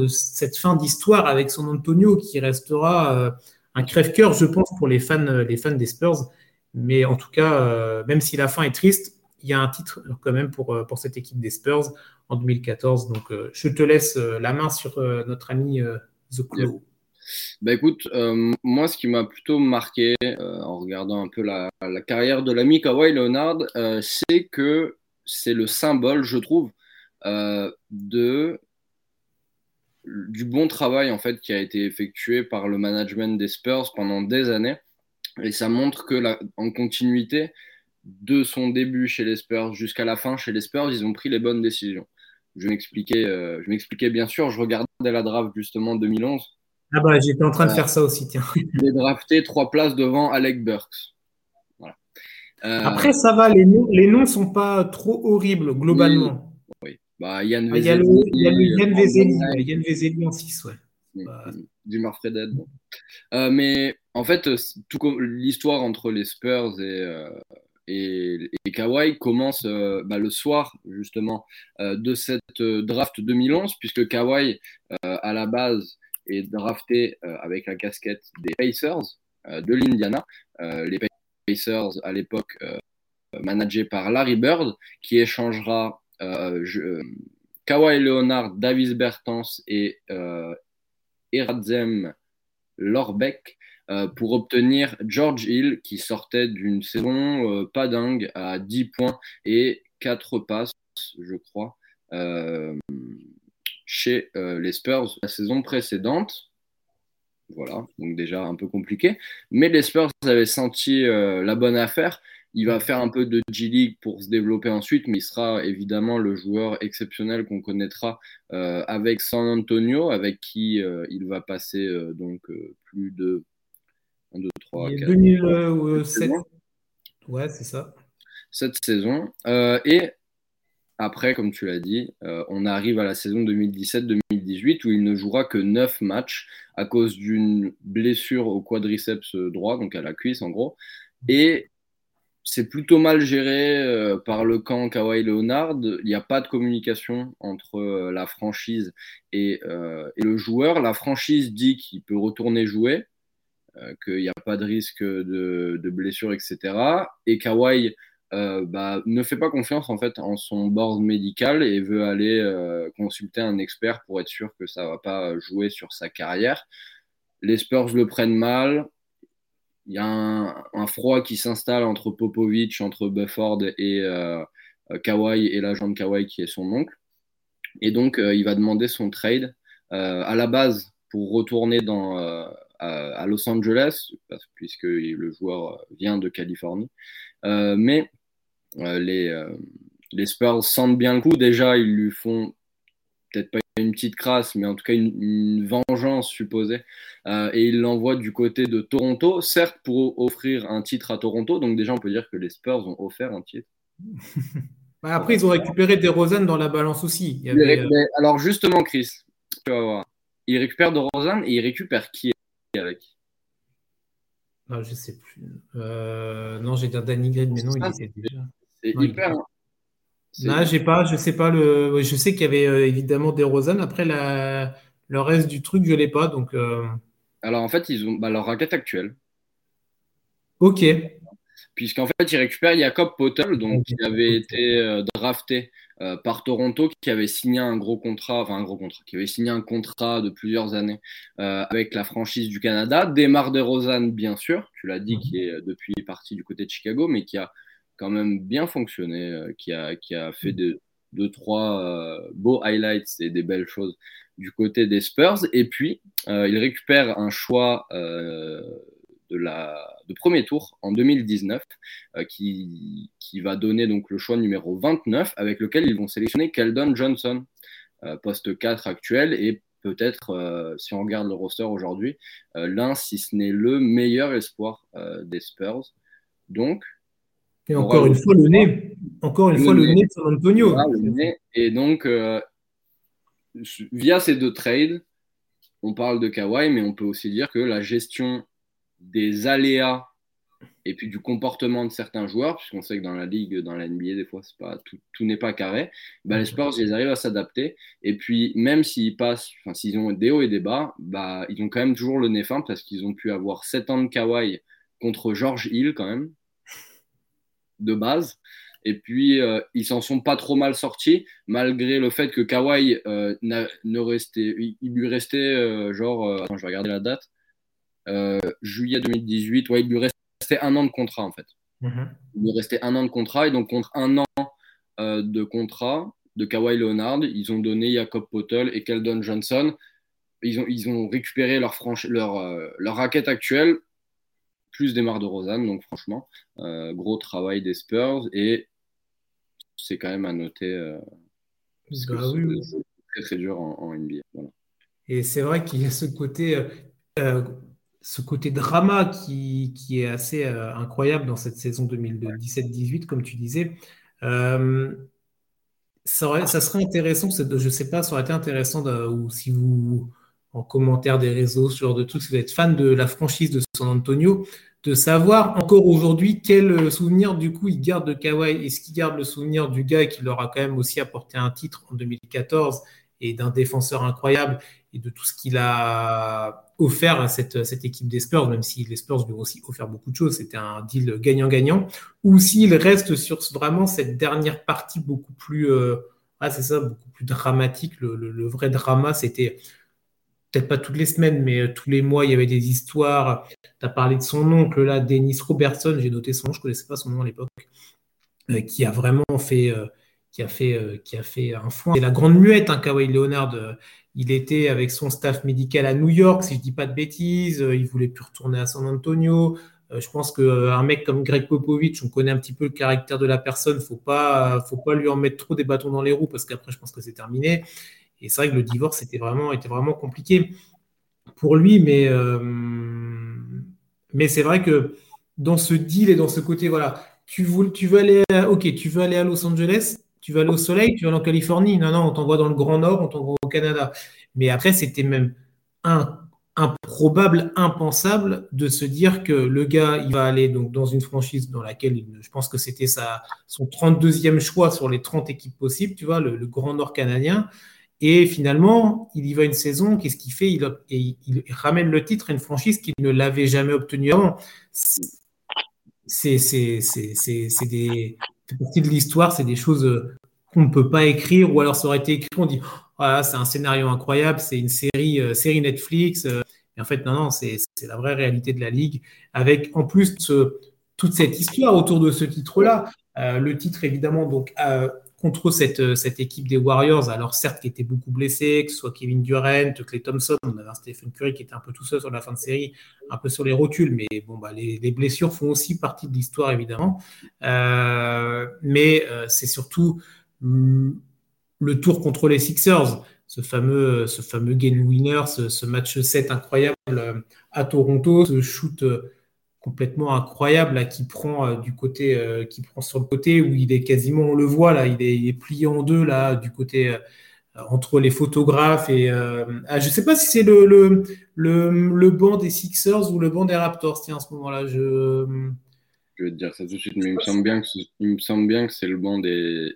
d'histoire avec San Antonio qui restera un crève-cœur, je pense, pour les fans des Spurs. Mais en tout cas, même si la fin est triste, il y a un titre quand même pour cette équipe des Spurs en 2014. Donc, je te laisse la main sur notre ami The Claw. Bah écoute, moi, ce qui m'a plutôt marqué en regardant un peu la carrière de l'ami Kawhi Leonard, c'est que c'est le symbole, je trouve, du bon travail en fait qui a été effectué par le management des Spurs pendant des années. Et ça montre que en continuité, de son début chez les Spurs jusqu'à la fin chez les Spurs, ils ont pris les bonnes décisions. Je m'expliquais bien sûr, je regardais la draft justement 2011. Ah bah j'étais en train de faire ça aussi, tiens. J'ai drafté 3 places devant Alec Burks. Voilà. Après ça va, les noms sont pas trop horribles globalement. Oui. Bah Yann Vezeli. Il y a Yann Vezeli en 6, ouais. Du Marfred Dead. Bon. Mais en fait, l'histoire entre les Spurs et Kawhi commence le soir justement de cette draft 2011, puisque Kawhi à la base est drafté avec la casquette des Pacers de l'Indiana. Les Pacers à l'époque managés par Larry Bird, qui échangera Kawhi Leonard, Davis Bertans et Eradzem Lorbeck pour obtenir George Hill, qui sortait d'une saison pas dingue à 10 points et 4 passes, je crois, chez les Spurs la saison précédente. Voilà, donc déjà un peu compliqué. Mais les Spurs avaient senti la bonne affaire. Il va faire un peu de G-League pour se développer ensuite, mais il sera évidemment le joueur exceptionnel qu'on connaîtra avec San Antonio, avec qui il va passer plus de 1, 2, 3, 4... 2007. Ouais, c'est ça. Cette saison. Et après, comme tu l'as dit, on arrive à la saison 2017-2018 où il ne jouera que 9 matchs à cause d'une blessure au quadriceps droit, donc à la cuisse en gros, et c'est plutôt mal géré par le camp Kawhi Leonard. Il n'y a pas de communication entre la franchise et le joueur. La franchise dit qu'il peut retourner jouer, qu'il n'y a pas de risque de blessure, etc. Et Kawhi ne fait pas confiance en fait en son board médical et veut aller consulter un expert pour être sûr que ça ne va pas jouer sur sa carrière. Les Spurs le prennent mal. Il y a un froid qui s'installe entre Popovich, entre Bufford et Kawhi, et l'agent de Kawhi qui est son oncle. Et donc, il va demander son trade à la base pour retourner à Los Angeles, puisque le joueur vient de Californie. Mais les Spurs sentent bien le coup. Déjà, ils lui font peut-être pas une petite crasse, mais en tout cas une vengeance supposée. Et il l'envoie du côté de Toronto, certes pour offrir un titre à Toronto. Donc déjà, on peut dire que les Spurs ont offert un titre. Après, ils ont récupéré DeRozan dans la balance aussi. Alors justement, Chris, tu vas voir. Il récupère DeRozan et il récupère qui avec ? Ah, je ne sais plus. Non, j'ai dit Danny Green, mais non, il était déjà. C'est non, hyper... Non, j'ai pas, je sais pas le. Je sais qu'il y avait évidemment DeRozan. Après le reste du truc, je l'ai pas. Donc. Alors en fait, ils ont leur raquette actuelle. Ok. Puisqu'en fait, ils récupèrent Jakob Poeltl, donc qui avait été drafté par Toronto, qui avait signé un contrat de plusieurs années avec la franchise du Canada. DeMar DeRozan, bien sûr, tu l'as dit, qui est depuis parti du côté de Chicago, mais qui a quand même bien fonctionné, qui a fait deux, trois beaux highlights et des belles choses du côté des Spurs. Et puis, il récupère un choix de premier tour en 2019 qui va donner donc le choix numéro 29 avec lequel ils vont sélectionner Keldon Johnson, poste 4 actuel et peut-être, si on regarde le roster aujourd'hui, l'un, si ce n'est le meilleur espoir des Spurs. Donc, et encore une fois, le nez de San Antonio. Voilà, le nez. Et donc, via ces deux trades, on parle de Kawhi, mais on peut aussi dire que la gestion des aléas et puis du comportement de certains joueurs, puisqu'on sait que dans la ligue, dans la NBA, des fois, c'est pas, tout n'est pas carré, bah, les Spurs, ils arrivent à s'adapter. Et puis, même s'ils ont des hauts et des bas, bah, ils ont quand même toujours le nez fin parce qu'ils ont pu avoir 7 ans de Kawhi contre George Hill, quand même, de base. Et puis, ils s'en sont pas trop mal sortis, malgré le fait que Kawhi, il lui restait, attends, je vais regarder la date, juillet 2018, ouais, il lui restait un an de contrat en fait. Mm-hmm. Il lui restait un an de contrat et donc contre un an de contrat de Kawhi Leonard, ils ont donné Jakob Poeltl et Keldon Johnson. Ils ont récupéré leur raquette actuelle plus des marques de Rosanne, donc franchement, gros travail des Spurs et c'est quand même à noter c'est très très dur en NBA. Voilà. Et c'est vrai qu'il y a ce côté drama qui est assez incroyable dans cette saison 2017-18, comme tu disais. Ça serait intéressant, je ne sais pas, ça aurait été intéressant, ou si vous, en commentaire des réseaux, ce genre de trucs, si vous êtes fan de la franchise de San Antonio, de savoir encore aujourd'hui quel souvenir du coup ils gardent de Kawhi. Est-ce qu'ils gardent le souvenir du gars qui leur a quand même aussi apporté un titre en 2014 et d'un défenseur incroyable et de tout ce qu'il a offert à cette équipe des Spurs, même si les Spurs lui ont aussi offert beaucoup de choses, c'était un deal gagnant-gagnant, ou s'il reste sur vraiment cette dernière partie beaucoup plus, beaucoup plus dramatique, le vrai drama, c'était peut-être pas toutes les semaines, mais tous les mois, il y avait des histoires, tu as parlé de son oncle, là, Dennis Robertson, j'ai noté son nom, je connaissais pas son nom à l'époque, qui a vraiment fait... qui a fait un foin. C'est la grande muette, hein, Kawhi Leonard. Il était avec son staff médical à New York, si je ne dis pas de bêtises. Il ne voulait plus retourner à San Antonio. Je pense qu'un mec comme Greg Popovich, on connaît un petit peu le caractère de la personne. Il ne faut pas lui en mettre trop des bâtons dans les roues parce qu'après, je pense que c'est terminé. Et c'est vrai que le divorce était vraiment compliqué pour lui. Mais c'est vrai que dans ce deal et dans ce côté, voilà, tu veux aller à Los Angeles, tu vas aller au soleil, tu vas aller en Californie. Non, on t'envoie dans le Grand Nord, on t'envoie au Canada. Mais après, c'était même improbable, impensable de se dire que le gars, il va aller donc dans une franchise dans laquelle, je pense que c'était son 32e choix sur les 30 équipes possibles, tu vois, le Grand Nord canadien. Et finalement, il y va une saison, qu'est-ce qu'il fait ? Il ramène le titre à une franchise qu'il ne l'avait jamais obtenue avant. C'est partie de l'histoire, c'est des choses qu'on ne peut pas écrire, ou alors ça aurait été écrit, on dit ah, c'est un scénario incroyable, c'est une série Netflix. Et en fait, non, c'est la vraie réalité de la Ligue, avec en plus toute cette histoire autour de ce titre-là. Le titre, évidemment, donc contre cette équipe des Warriors, alors certes qui était beaucoup blessée, que ce soit Kevin Durant, Klay Thompson, on avait un Stephen Curry qui était un peu tout seul sur la fin de série, un peu sur les rotules, mais bon, bah, les blessures font aussi partie de l'histoire, évidemment. Mais c'est surtout le tour contre les Sixers, ce fameux game winner, ce match 7 incroyable à Toronto, ce shoot complètement incroyable là, qui prend sur le côté où il est quasiment, on le voit là, il est plié en deux là du côté entre les photographes et je sais pas si c'est le banc des Sixers ou le banc des Raptors, tiens, à ce moment-là je vais te dire ça tout de suite, mais il me semble bien que c'est le banc des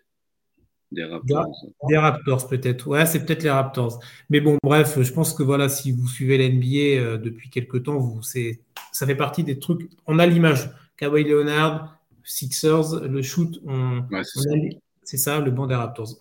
Raptors. Des Raptors peut-être. Ouais, c'est peut-être les Raptors. Mais bon, bref, je pense que voilà, si vous suivez l'NBA depuis quelque temps, ça fait partie des trucs. On a l'image. Kawhi Leonard, Sixers, le shoot. C'est ça, le banc des Raptors.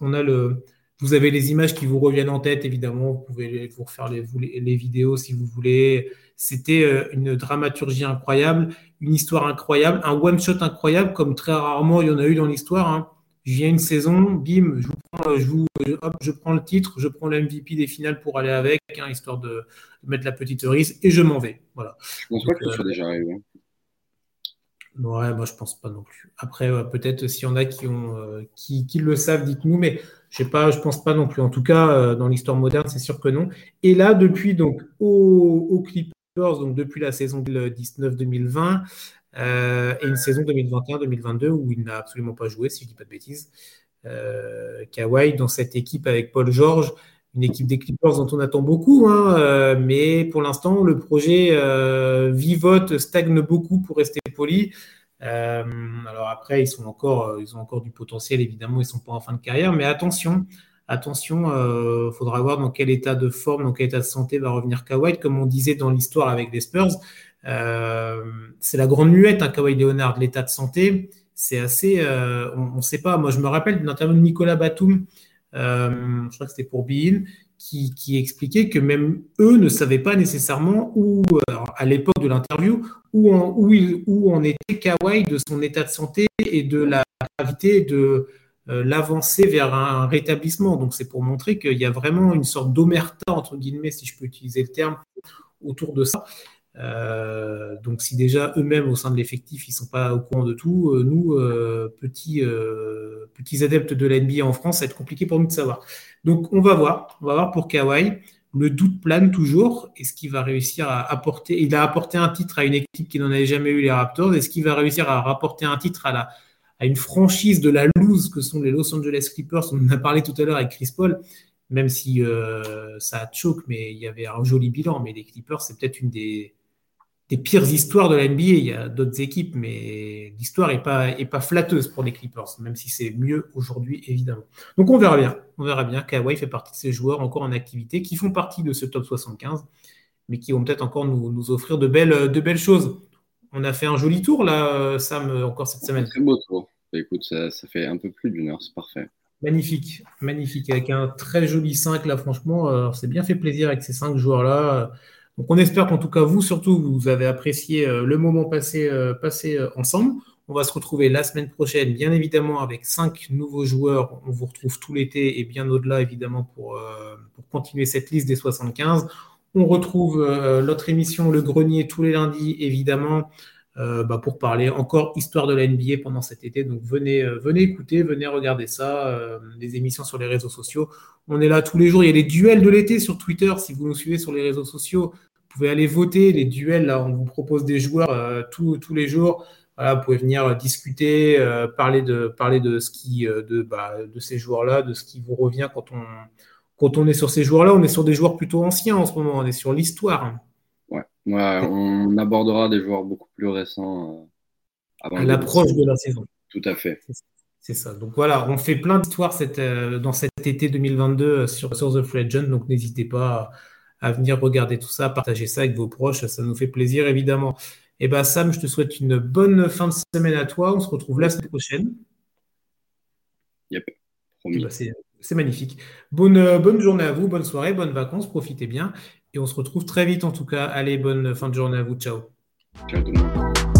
Vous avez les images qui vous reviennent en tête, évidemment. Vous pouvez vous refaire les vidéos si vous voulez. C'était une dramaturgie incroyable, une histoire incroyable, un one-shot incroyable, comme très rarement il y en a eu dans l'histoire, hein. je viens une saison, bim, je prends le titre, je prends le MVP des finales pour aller avec, hein, histoire de mettre la petite cerise, et je m'en vais. Voilà. Je pense pas que ce soit déjà arrivé. Ouais, moi je pense pas non plus. Après, ouais, peut-être s'il y en a qui le savent, dites-nous, mais je sais pas, je pense pas non plus. En tout cas, dans l'histoire moderne, c'est sûr que non. Et là, depuis donc au Clippers, donc depuis la saison 2019-2020, et une saison 2021-2022 où il n'a absolument pas joué, si je dis pas de bêtises. Kawhi dans cette équipe avec Paul George, une équipe des Clippers dont on attend beaucoup, hein, mais pour l'instant le projet vivote, stagne beaucoup pour rester poli. Alors après ils ont encore du potentiel, évidemment ils sont pas en fin de carrière, mais attention, faudra voir dans quel état de forme, dans quel état de santé va revenir Kawhi. Comme on disait dans l'histoire avec les Spurs, c'est la grande muette, hein, Kawhi Leonard, l'état de santé, c'est assez on ne sait pas. Moi je me rappelle d'une interview de Nicolas Batum, je crois que c'était pour Bein, qui expliquait que même eux ne savaient pas nécessairement où, à l'époque de l'interview, où en était Kawhi de son état de santé et de la gravité de l'avancée vers un rétablissement. Donc c'est pour montrer qu'il y a vraiment une sorte d'omerta, entre guillemets, si je peux utiliser le terme, autour de ça. Donc si déjà eux-mêmes au sein de l'effectif ils sont pas au courant de tout, nous petits adeptes de la NBA en France, ça va être compliqué pour nous de savoir. Donc on va voir pour Kawhi, le doute plane toujours. Est-ce qu'il va réussir à apporter, il a apporté un titre à une équipe qui n'en avait jamais eu, les Raptors, est-ce qu'il va réussir à rapporter un titre à une franchise de la loose que sont les Los Angeles Clippers, on en a parlé tout à l'heure avec Chris Paul. Même si ça te choque, mais il y avait un joli bilan. Mais les Clippers, c'est peut-être une des pires histoires de la NBA. Il y a d'autres équipes, mais l'histoire n'est pas flatteuse pour les Clippers, même si c'est mieux aujourd'hui, évidemment. Donc, on verra bien. Kawhi fait partie de ces joueurs encore en activité, qui font partie de ce top 75, mais qui vont peut-être encore nous offrir de belles choses. On a fait un joli tour, là, Sam, encore cette semaine. Très beau tour. Écoute, ça fait un peu plus d'une heure, c'est parfait. Magnifique, avec un très joli 5 là, franchement, c'est bien fait plaisir avec ces 5 joueurs là. Donc on espère qu'en tout cas vous, surtout, vous avez apprécié le moment passé ensemble. On va se retrouver la semaine prochaine, bien évidemment, avec 5 nouveaux joueurs. On vous retrouve tout l'été et bien au-delà, évidemment, pour continuer cette liste des 75. On retrouve notre émission Le Grenier tous les lundis, évidemment. Pour parler encore histoire de la NBA pendant cet été. Donc venez écouter, venez regarder ça, les émissions sur les réseaux sociaux. On est là tous les jours. Il y a les duels de l'été sur Twitter. Si vous nous suivez sur les réseaux sociaux, vous pouvez aller voter. Les duels, là, on vous propose des joueurs tous les jours. Voilà, vous pouvez venir discuter, parler de ce qui, de ces joueurs-là, de ce qui vous revient quand on est sur ces joueurs-là. On est sur des joueurs plutôt anciens en ce moment. On est sur l'histoire. Hein. Ouais, on abordera des joueurs beaucoup plus récents à l'approche de la saison. Tout à fait. C'est ça. Donc voilà, on fait plein d'histoires dans cet été 2022 sur The Free Agent. Donc n'hésitez pas à venir regarder tout ça, partager ça avec vos proches. Ça nous fait plaisir, évidemment. Et ben Sam, je te souhaite une bonne fin de semaine à toi. On se retrouve la semaine prochaine. Yep. Promis. Et ben, c'est magnifique. Bonne journée à vous, bonne soirée, bonnes vacances. Profitez bien. Et on se retrouve très vite en tout cas. Allez, bonne fin de journée à vous. Ciao. Ciao tout le monde.